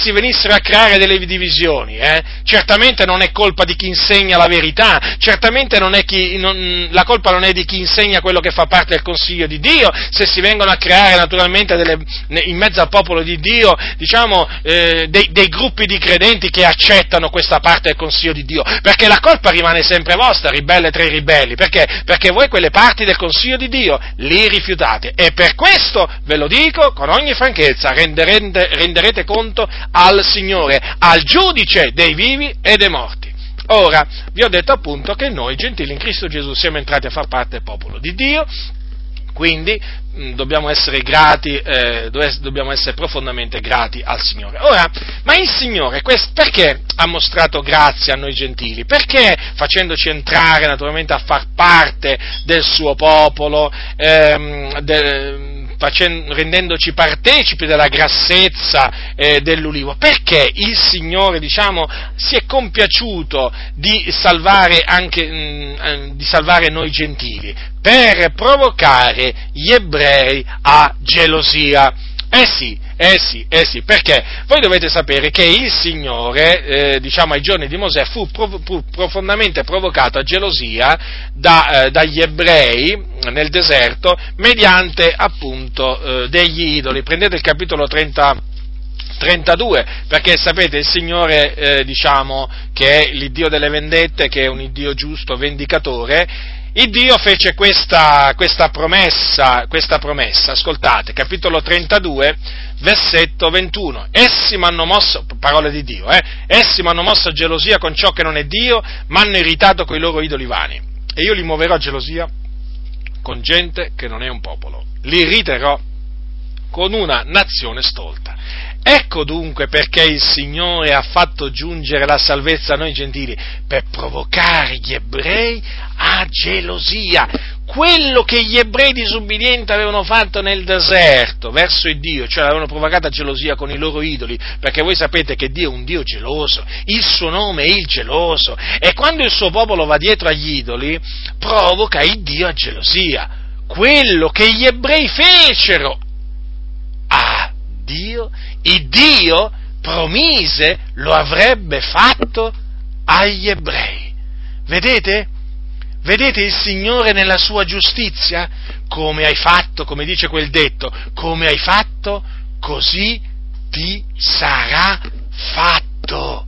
si venissero a creare delle divisioni, certamente non è colpa di chi insegna la verità, certamente la colpa non è di chi insegna quello che fa parte del consiglio di Dio, se si vengono a creare naturalmente in mezzo al popolo di Dio, dei gruppi di credenti che accettano questa parte del consiglio di Dio, perché la colpa rimane sempre vostra, ribelle tra i ribelli, perché voi quelle parti del consiglio di Dio li rifiutate, e per questo ve lo dico con ogni franchezza, renderete conto al Signore, al giudice dei vivi e dei morti. Ora, vi ho detto appunto che noi gentili in Cristo Gesù siamo entrati a far parte del popolo di Dio, quindi dobbiamo essere grati, dobbiamo essere profondamente grati al Signore. Ora, ma il Signore perché ha mostrato grazia a noi gentili? Perché facendoci entrare naturalmente a far parte del suo popolo, rendendoci partecipi della grassezza dell'ulivo? Perché il Signore, si è compiaciuto di salvare noi gentili? Per provocare gli ebrei a gelosia. Eh sì, perché voi dovete sapere che il Signore, ai giorni di Mosè, fu profondamente provocato a gelosia dagli ebrei nel deserto mediante appunto degli idoli. Prendete il capitolo 32, perché sapete il Signore, che è l'Iddio delle vendette, che è un Iddio giusto, vendicatore. Il Dio fece questa promessa, ascoltate, capitolo 32, versetto 21, essi m'hanno mosso, parole di Dio, essi m'hanno mosso a gelosia con ciò che non è Dio, m'hanno irritato coi loro idoli vani, e io li muoverò a gelosia con gente che non è un popolo, li irriterò con una nazione stolta. Ecco dunque perché il Signore ha fatto giungere la salvezza a noi gentili, per provocare gli ebrei a gelosia. Quello che gli ebrei disubbidienti avevano fatto nel deserto verso il Dio, cioè l'avevano provocata a gelosia con i loro idoli, perché voi sapete che Dio è un Dio geloso, il suo nome è il geloso, e quando il suo popolo va dietro agli idoli provoca il Dio a gelosia. Quello che gli ebrei fecero a Dio, il Dio promise lo avrebbe fatto agli ebrei. Vedete? Vedete il Signore nella sua giustizia? Come hai fatto, come dice quel detto, come hai fatto, così ti sarà fatto.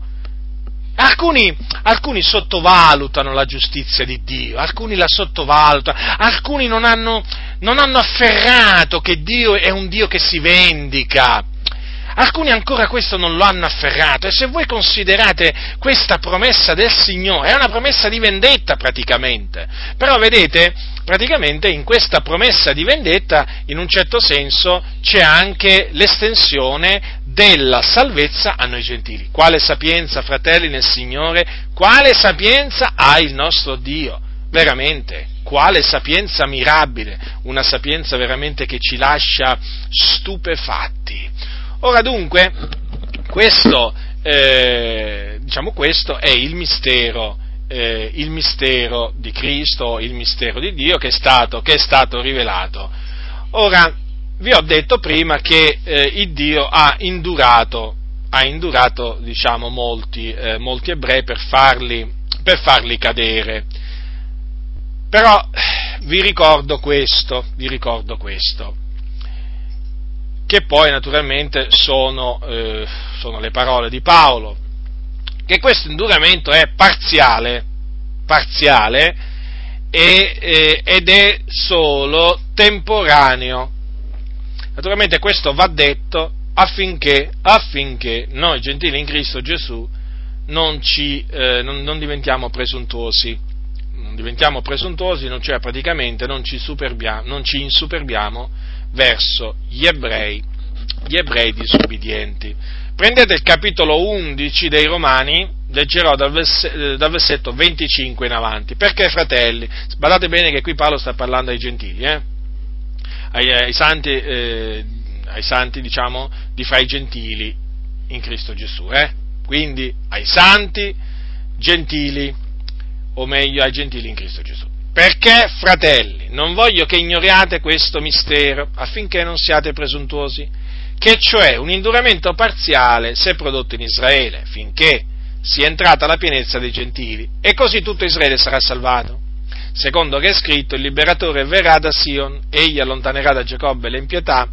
Alcuni sottovalutano la giustizia di Dio, alcuni la sottovalutano, alcuni non hanno afferrato che Dio è un Dio che si vendica. Alcuni ancora questo non lo hanno afferrato, e se voi considerate questa promessa del Signore, è una promessa di vendetta praticamente, però vedete, praticamente in questa promessa di vendetta, in un certo senso, c'è anche l'estensione della salvezza a noi gentili. Quale sapienza, fratelli, nel Signore, quale sapienza ha il nostro Dio, veramente? Quale sapienza mirabile, una sapienza veramente che ci lascia stupefatti. Ora dunque, questo è il mistero di Cristo, il mistero di Dio che è stato rivelato. Ora, vi ho detto prima che il Dio ha indurato diciamo, molti ebrei per farli cadere. Però vi ricordo questo. Che poi naturalmente sono le parole di Paolo, che questo induramento è parziale ed è solo temporaneo. Naturalmente questo va detto affinché noi gentili in Cristo Gesù non diventiamo presuntuosi. Non diventiamo presuntuosi, cioè praticamente non ci insuperbiamo verso gli ebrei disubbidienti. Prendete il capitolo 11 dei Romani, leggerò dal versetto 25 in avanti, perché fratelli, badate bene che qui Paolo sta parlando ai gentili, ai santi diciamo di fra i gentili in Cristo Gesù, quindi ai santi gentili, o meglio ai gentili in Cristo Gesù. Perché, fratelli, non voglio che ignoriate questo mistero, affinché non siate presuntuosi, che cioè un induramento parziale si è prodotto in Israele, finché sia entrata la pienezza dei gentili, e così tutto Israele sarà salvato. Secondo che è scritto, il liberatore verrà da Sion, egli allontanerà da Giacobbe l'impietà,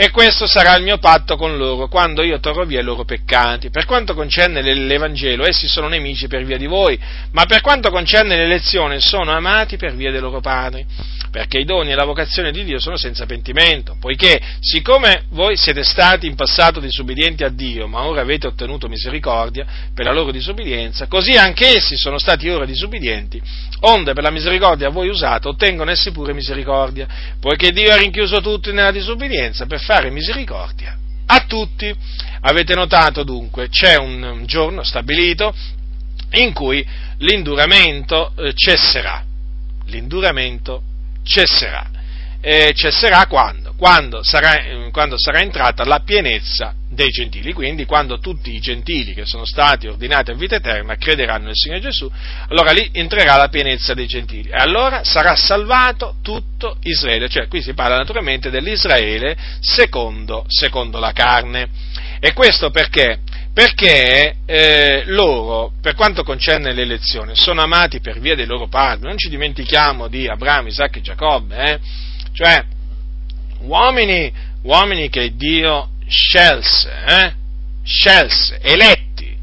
e questo sarà il mio patto con loro, quando io torrò via i loro peccati. Per quanto concerne l'Evangelo, essi sono nemici per via di voi, ma per quanto concerne l'elezione, sono amati per via dei loro padri, perché i doni e la vocazione di Dio sono senza pentimento, poiché, siccome voi siete stati in passato disubbidienti a Dio, ma ora avete ottenuto misericordia per la loro disubbidienza, così anche essi sono stati ora disubbidienti, onde per la misericordia a voi usata ottengono essi pure misericordia, poiché Dio ha rinchiuso tutti nella disubbidienza, per fare misericordia a tutti. Avete notato dunque, c'è un giorno stabilito in cui l'induramento cesserà. E cesserà quando sarà entrata la pienezza dei gentili, quindi quando tutti i gentili che sono stati ordinati a vita eterna crederanno nel Signore Gesù, allora lì entrerà la pienezza dei gentili e allora sarà salvato tutto Israele, cioè qui si parla naturalmente dell'Israele secondo la carne. E questo perché loro, per quanto concerne l'elezione, sono amati per via dei loro padri. Non ci dimentichiamo di Abramo, Isacco e Giacobbe, cioè uomini che Dio scelse, eletti,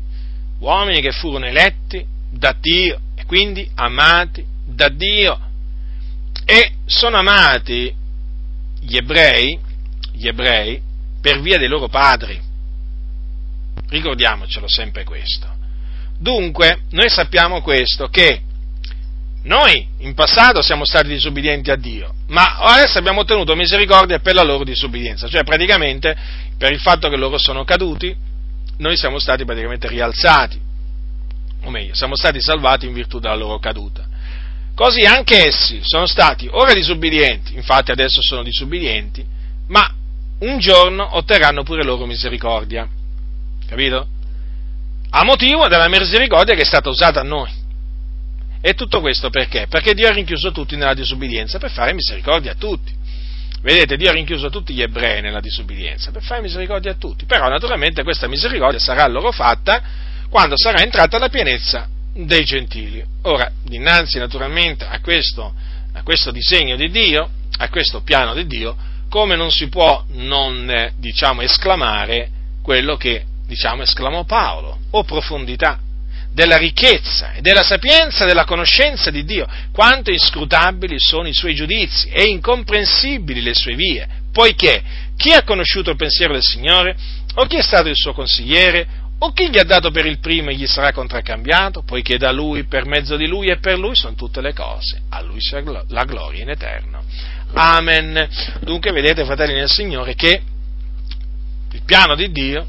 uomini che furono eletti da Dio e quindi amati da Dio, e sono amati gli ebrei per via dei loro padri. Ricordiamocelo sempre questo. Dunque, noi sappiamo questo, che noi in passato siamo stati disubbidienti a Dio, ma adesso abbiamo ottenuto misericordia per la loro disubbidienza, cioè praticamente per il fatto che loro sono caduti, noi siamo stati praticamente rialzati, o meglio, siamo stati salvati in virtù della loro caduta. Così anche essi sono stati ora disubbidienti, infatti adesso sono disubbidienti, ma un giorno otterranno pure loro misericordia, capito? A motivo della misericordia che è stata usata a noi. E tutto questo perché? Perché Dio ha rinchiuso tutti nella disubbidienza per fare misericordia a tutti. Vedete, Dio ha rinchiuso tutti gli ebrei nella disubbidienza per fare misericordia a tutti. Però naturalmente questa misericordia sarà loro fatta quando sarà entrata la pienezza dei gentili. Ora, dinanzi naturalmente a questo disegno di Dio, a questo piano di Dio, come non si può non, esclamare quello che, esclamò Paolo, o profondità della ricchezza e della sapienza della conoscenza di Dio, quanto inscrutabili sono i suoi giudizi e incomprensibili le sue vie, poiché chi ha conosciuto il pensiero del Signore, o chi è stato il suo consigliere, o chi gli ha dato per il primo e gli sarà contraccambiato, poiché da lui, per mezzo di lui e per lui sono tutte le cose, a lui sia la gloria in eterno. Amen. Dunque vedete, fratelli nel Signore, che il piano di Dio,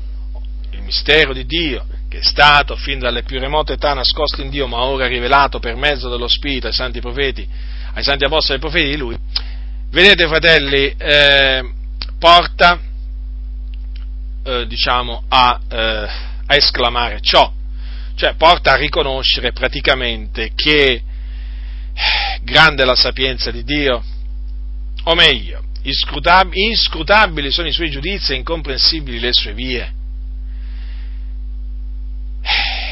il mistero di Dio, che è stato fin dalle più remote età nascosto in Dio, ma ora rivelato per mezzo dello Spirito ai santi profeti, ai santi apostoli e profeti di Lui, vedete, fratelli, porta, a esclamare ciò, cioè porta a riconoscere praticamente che grande è la sapienza di Dio, o meglio, inscrutabili sono i suoi giudizi e incomprensibili le sue vie.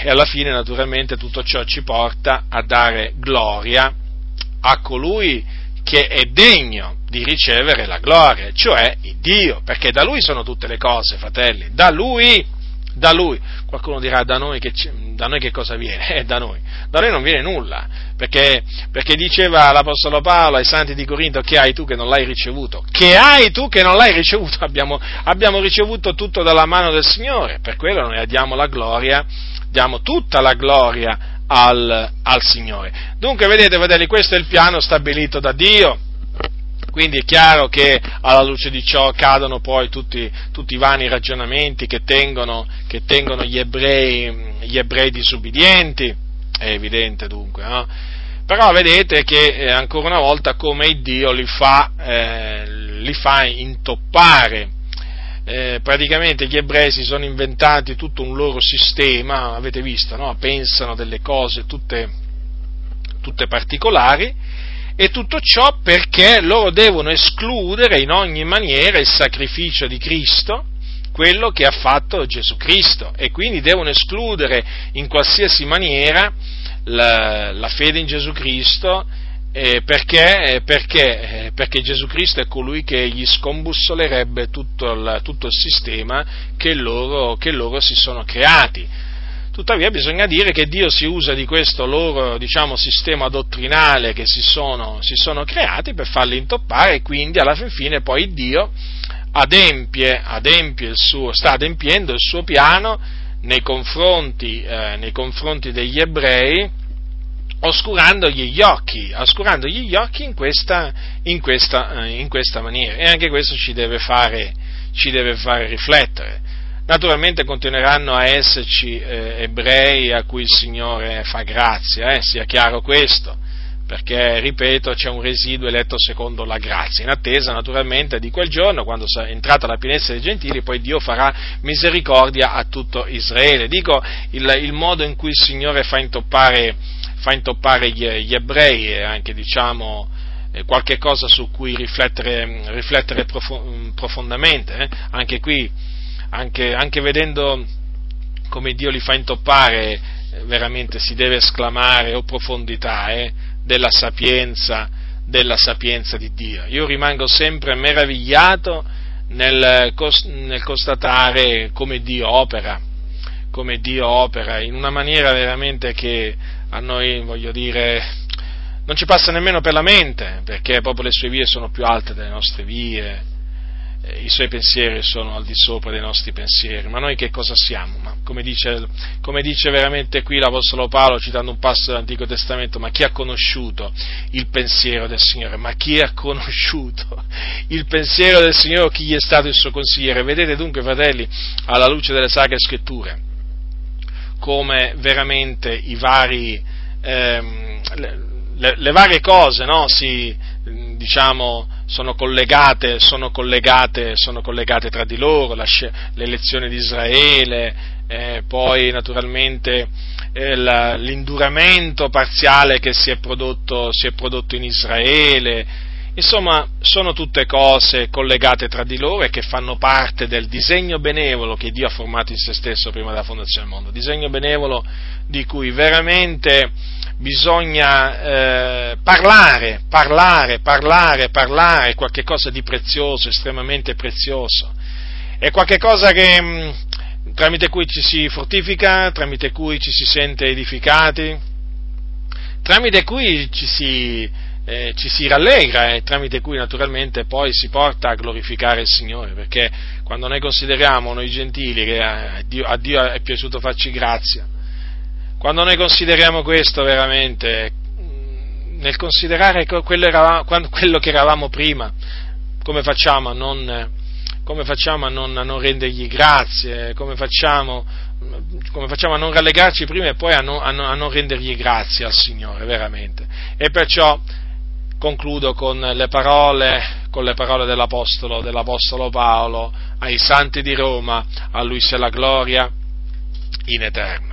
E alla fine naturalmente tutto ciò ci porta a dare gloria a colui che è degno di ricevere la gloria, cioè il Dio, perché da Lui sono tutte le cose, fratelli, da Lui, qualcuno dirà da noi che cosa viene? Da noi non viene nulla, perché diceva l'Apostolo Paolo ai Santi di Corinto, che hai tu che non l'hai ricevuto, abbiamo ricevuto tutto dalla mano del Signore, per quello noi diamo tutta la gloria al Signore. Dunque vedete, fratelli, questo è il piano stabilito da Dio. Quindi è chiaro che alla luce di ciò cadono poi tutti i vani ragionamenti che tengono gli ebrei disubbidienti, è evidente dunque, no? Però vedete che ancora una volta come Dio li fa intoppare. Praticamente gli ebrei si sono inventati tutto un loro sistema, avete visto, no? Pensano delle cose tutte particolari, e tutto ciò perché loro devono escludere in ogni maniera il sacrificio di Cristo, quello che ha fatto Gesù Cristo, e quindi devono escludere in qualsiasi maniera la fede in Gesù Cristo, perché Gesù Cristo è colui che gli scombussolerebbe tutto il sistema che loro si sono creati. Tuttavia bisogna dire che Dio si usa di questo loro, sistema dottrinale che si sono creati per farli intoppare, e quindi alla fin fine poi Dio sta adempiendo il suo piano nei confronti degli ebrei, oscurandogli gli occhi in questa maniera, e anche questo ci deve fare riflettere. Naturalmente continueranno a esserci ebrei a cui il Signore fa grazia, sia chiaro questo, perché, ripeto, c'è un residuo eletto secondo la grazia, in attesa naturalmente di quel giorno, quando sarà entrata la pienezza dei gentili, poi Dio farà misericordia a tutto Israele. Dico, il modo in cui il Signore fa intoppare gli ebrei è anche, qualche cosa su cui riflettere profondamente, anche qui. Anche vedendo come Dio li fa intoppare, veramente si deve esclamare, o profondità della sapienza di Dio. Io rimango sempre meravigliato nel constatare come Dio opera in una maniera veramente che a noi, non ci passa nemmeno per la mente, perché proprio le sue vie sono più alte delle nostre vie. I suoi pensieri sono al di sopra dei nostri pensieri, ma noi che cosa siamo? Ma come dice veramente qui l'Apostolo Paolo, citando un passo dell'Antico Testamento, ma chi ha conosciuto il pensiero del Signore? Ma chi ha conosciuto il pensiero del Signore? Chi gli è stato il suo consigliere? Vedete dunque, fratelli, alla luce delle Sacre Scritture, come veramente i vari, le varie cose, no? Sono collegate tra di loro, l'elezione di Israele, poi naturalmente l'induramento parziale che si è prodotto in Israele, Insomma, sono tutte cose collegate tra di loro e che fanno parte del disegno benevolo che Dio ha formato in se stesso prima della fondazione del mondo, disegno benevolo di cui veramente bisogna parlare, qualche cosa di prezioso, estremamente prezioso, è qualche cosa che tramite cui ci si fortifica, tramite cui ci si sente edificati, tramite cui ci si rallegra e tramite cui naturalmente poi si porta a glorificare il Signore, perché quando noi consideriamo noi gentili che a Dio è piaciuto farci grazia, quando noi consideriamo questo veramente, nel considerare quello che eravamo prima, come facciamo a non rendergli grazie, come facciamo a non rallegrarci prima e poi a non rendergli grazie al Signore veramente. E perciò concludo con le parole dell'Apostolo Paolo ai Santi di Roma: a Lui sia la gloria in eterno.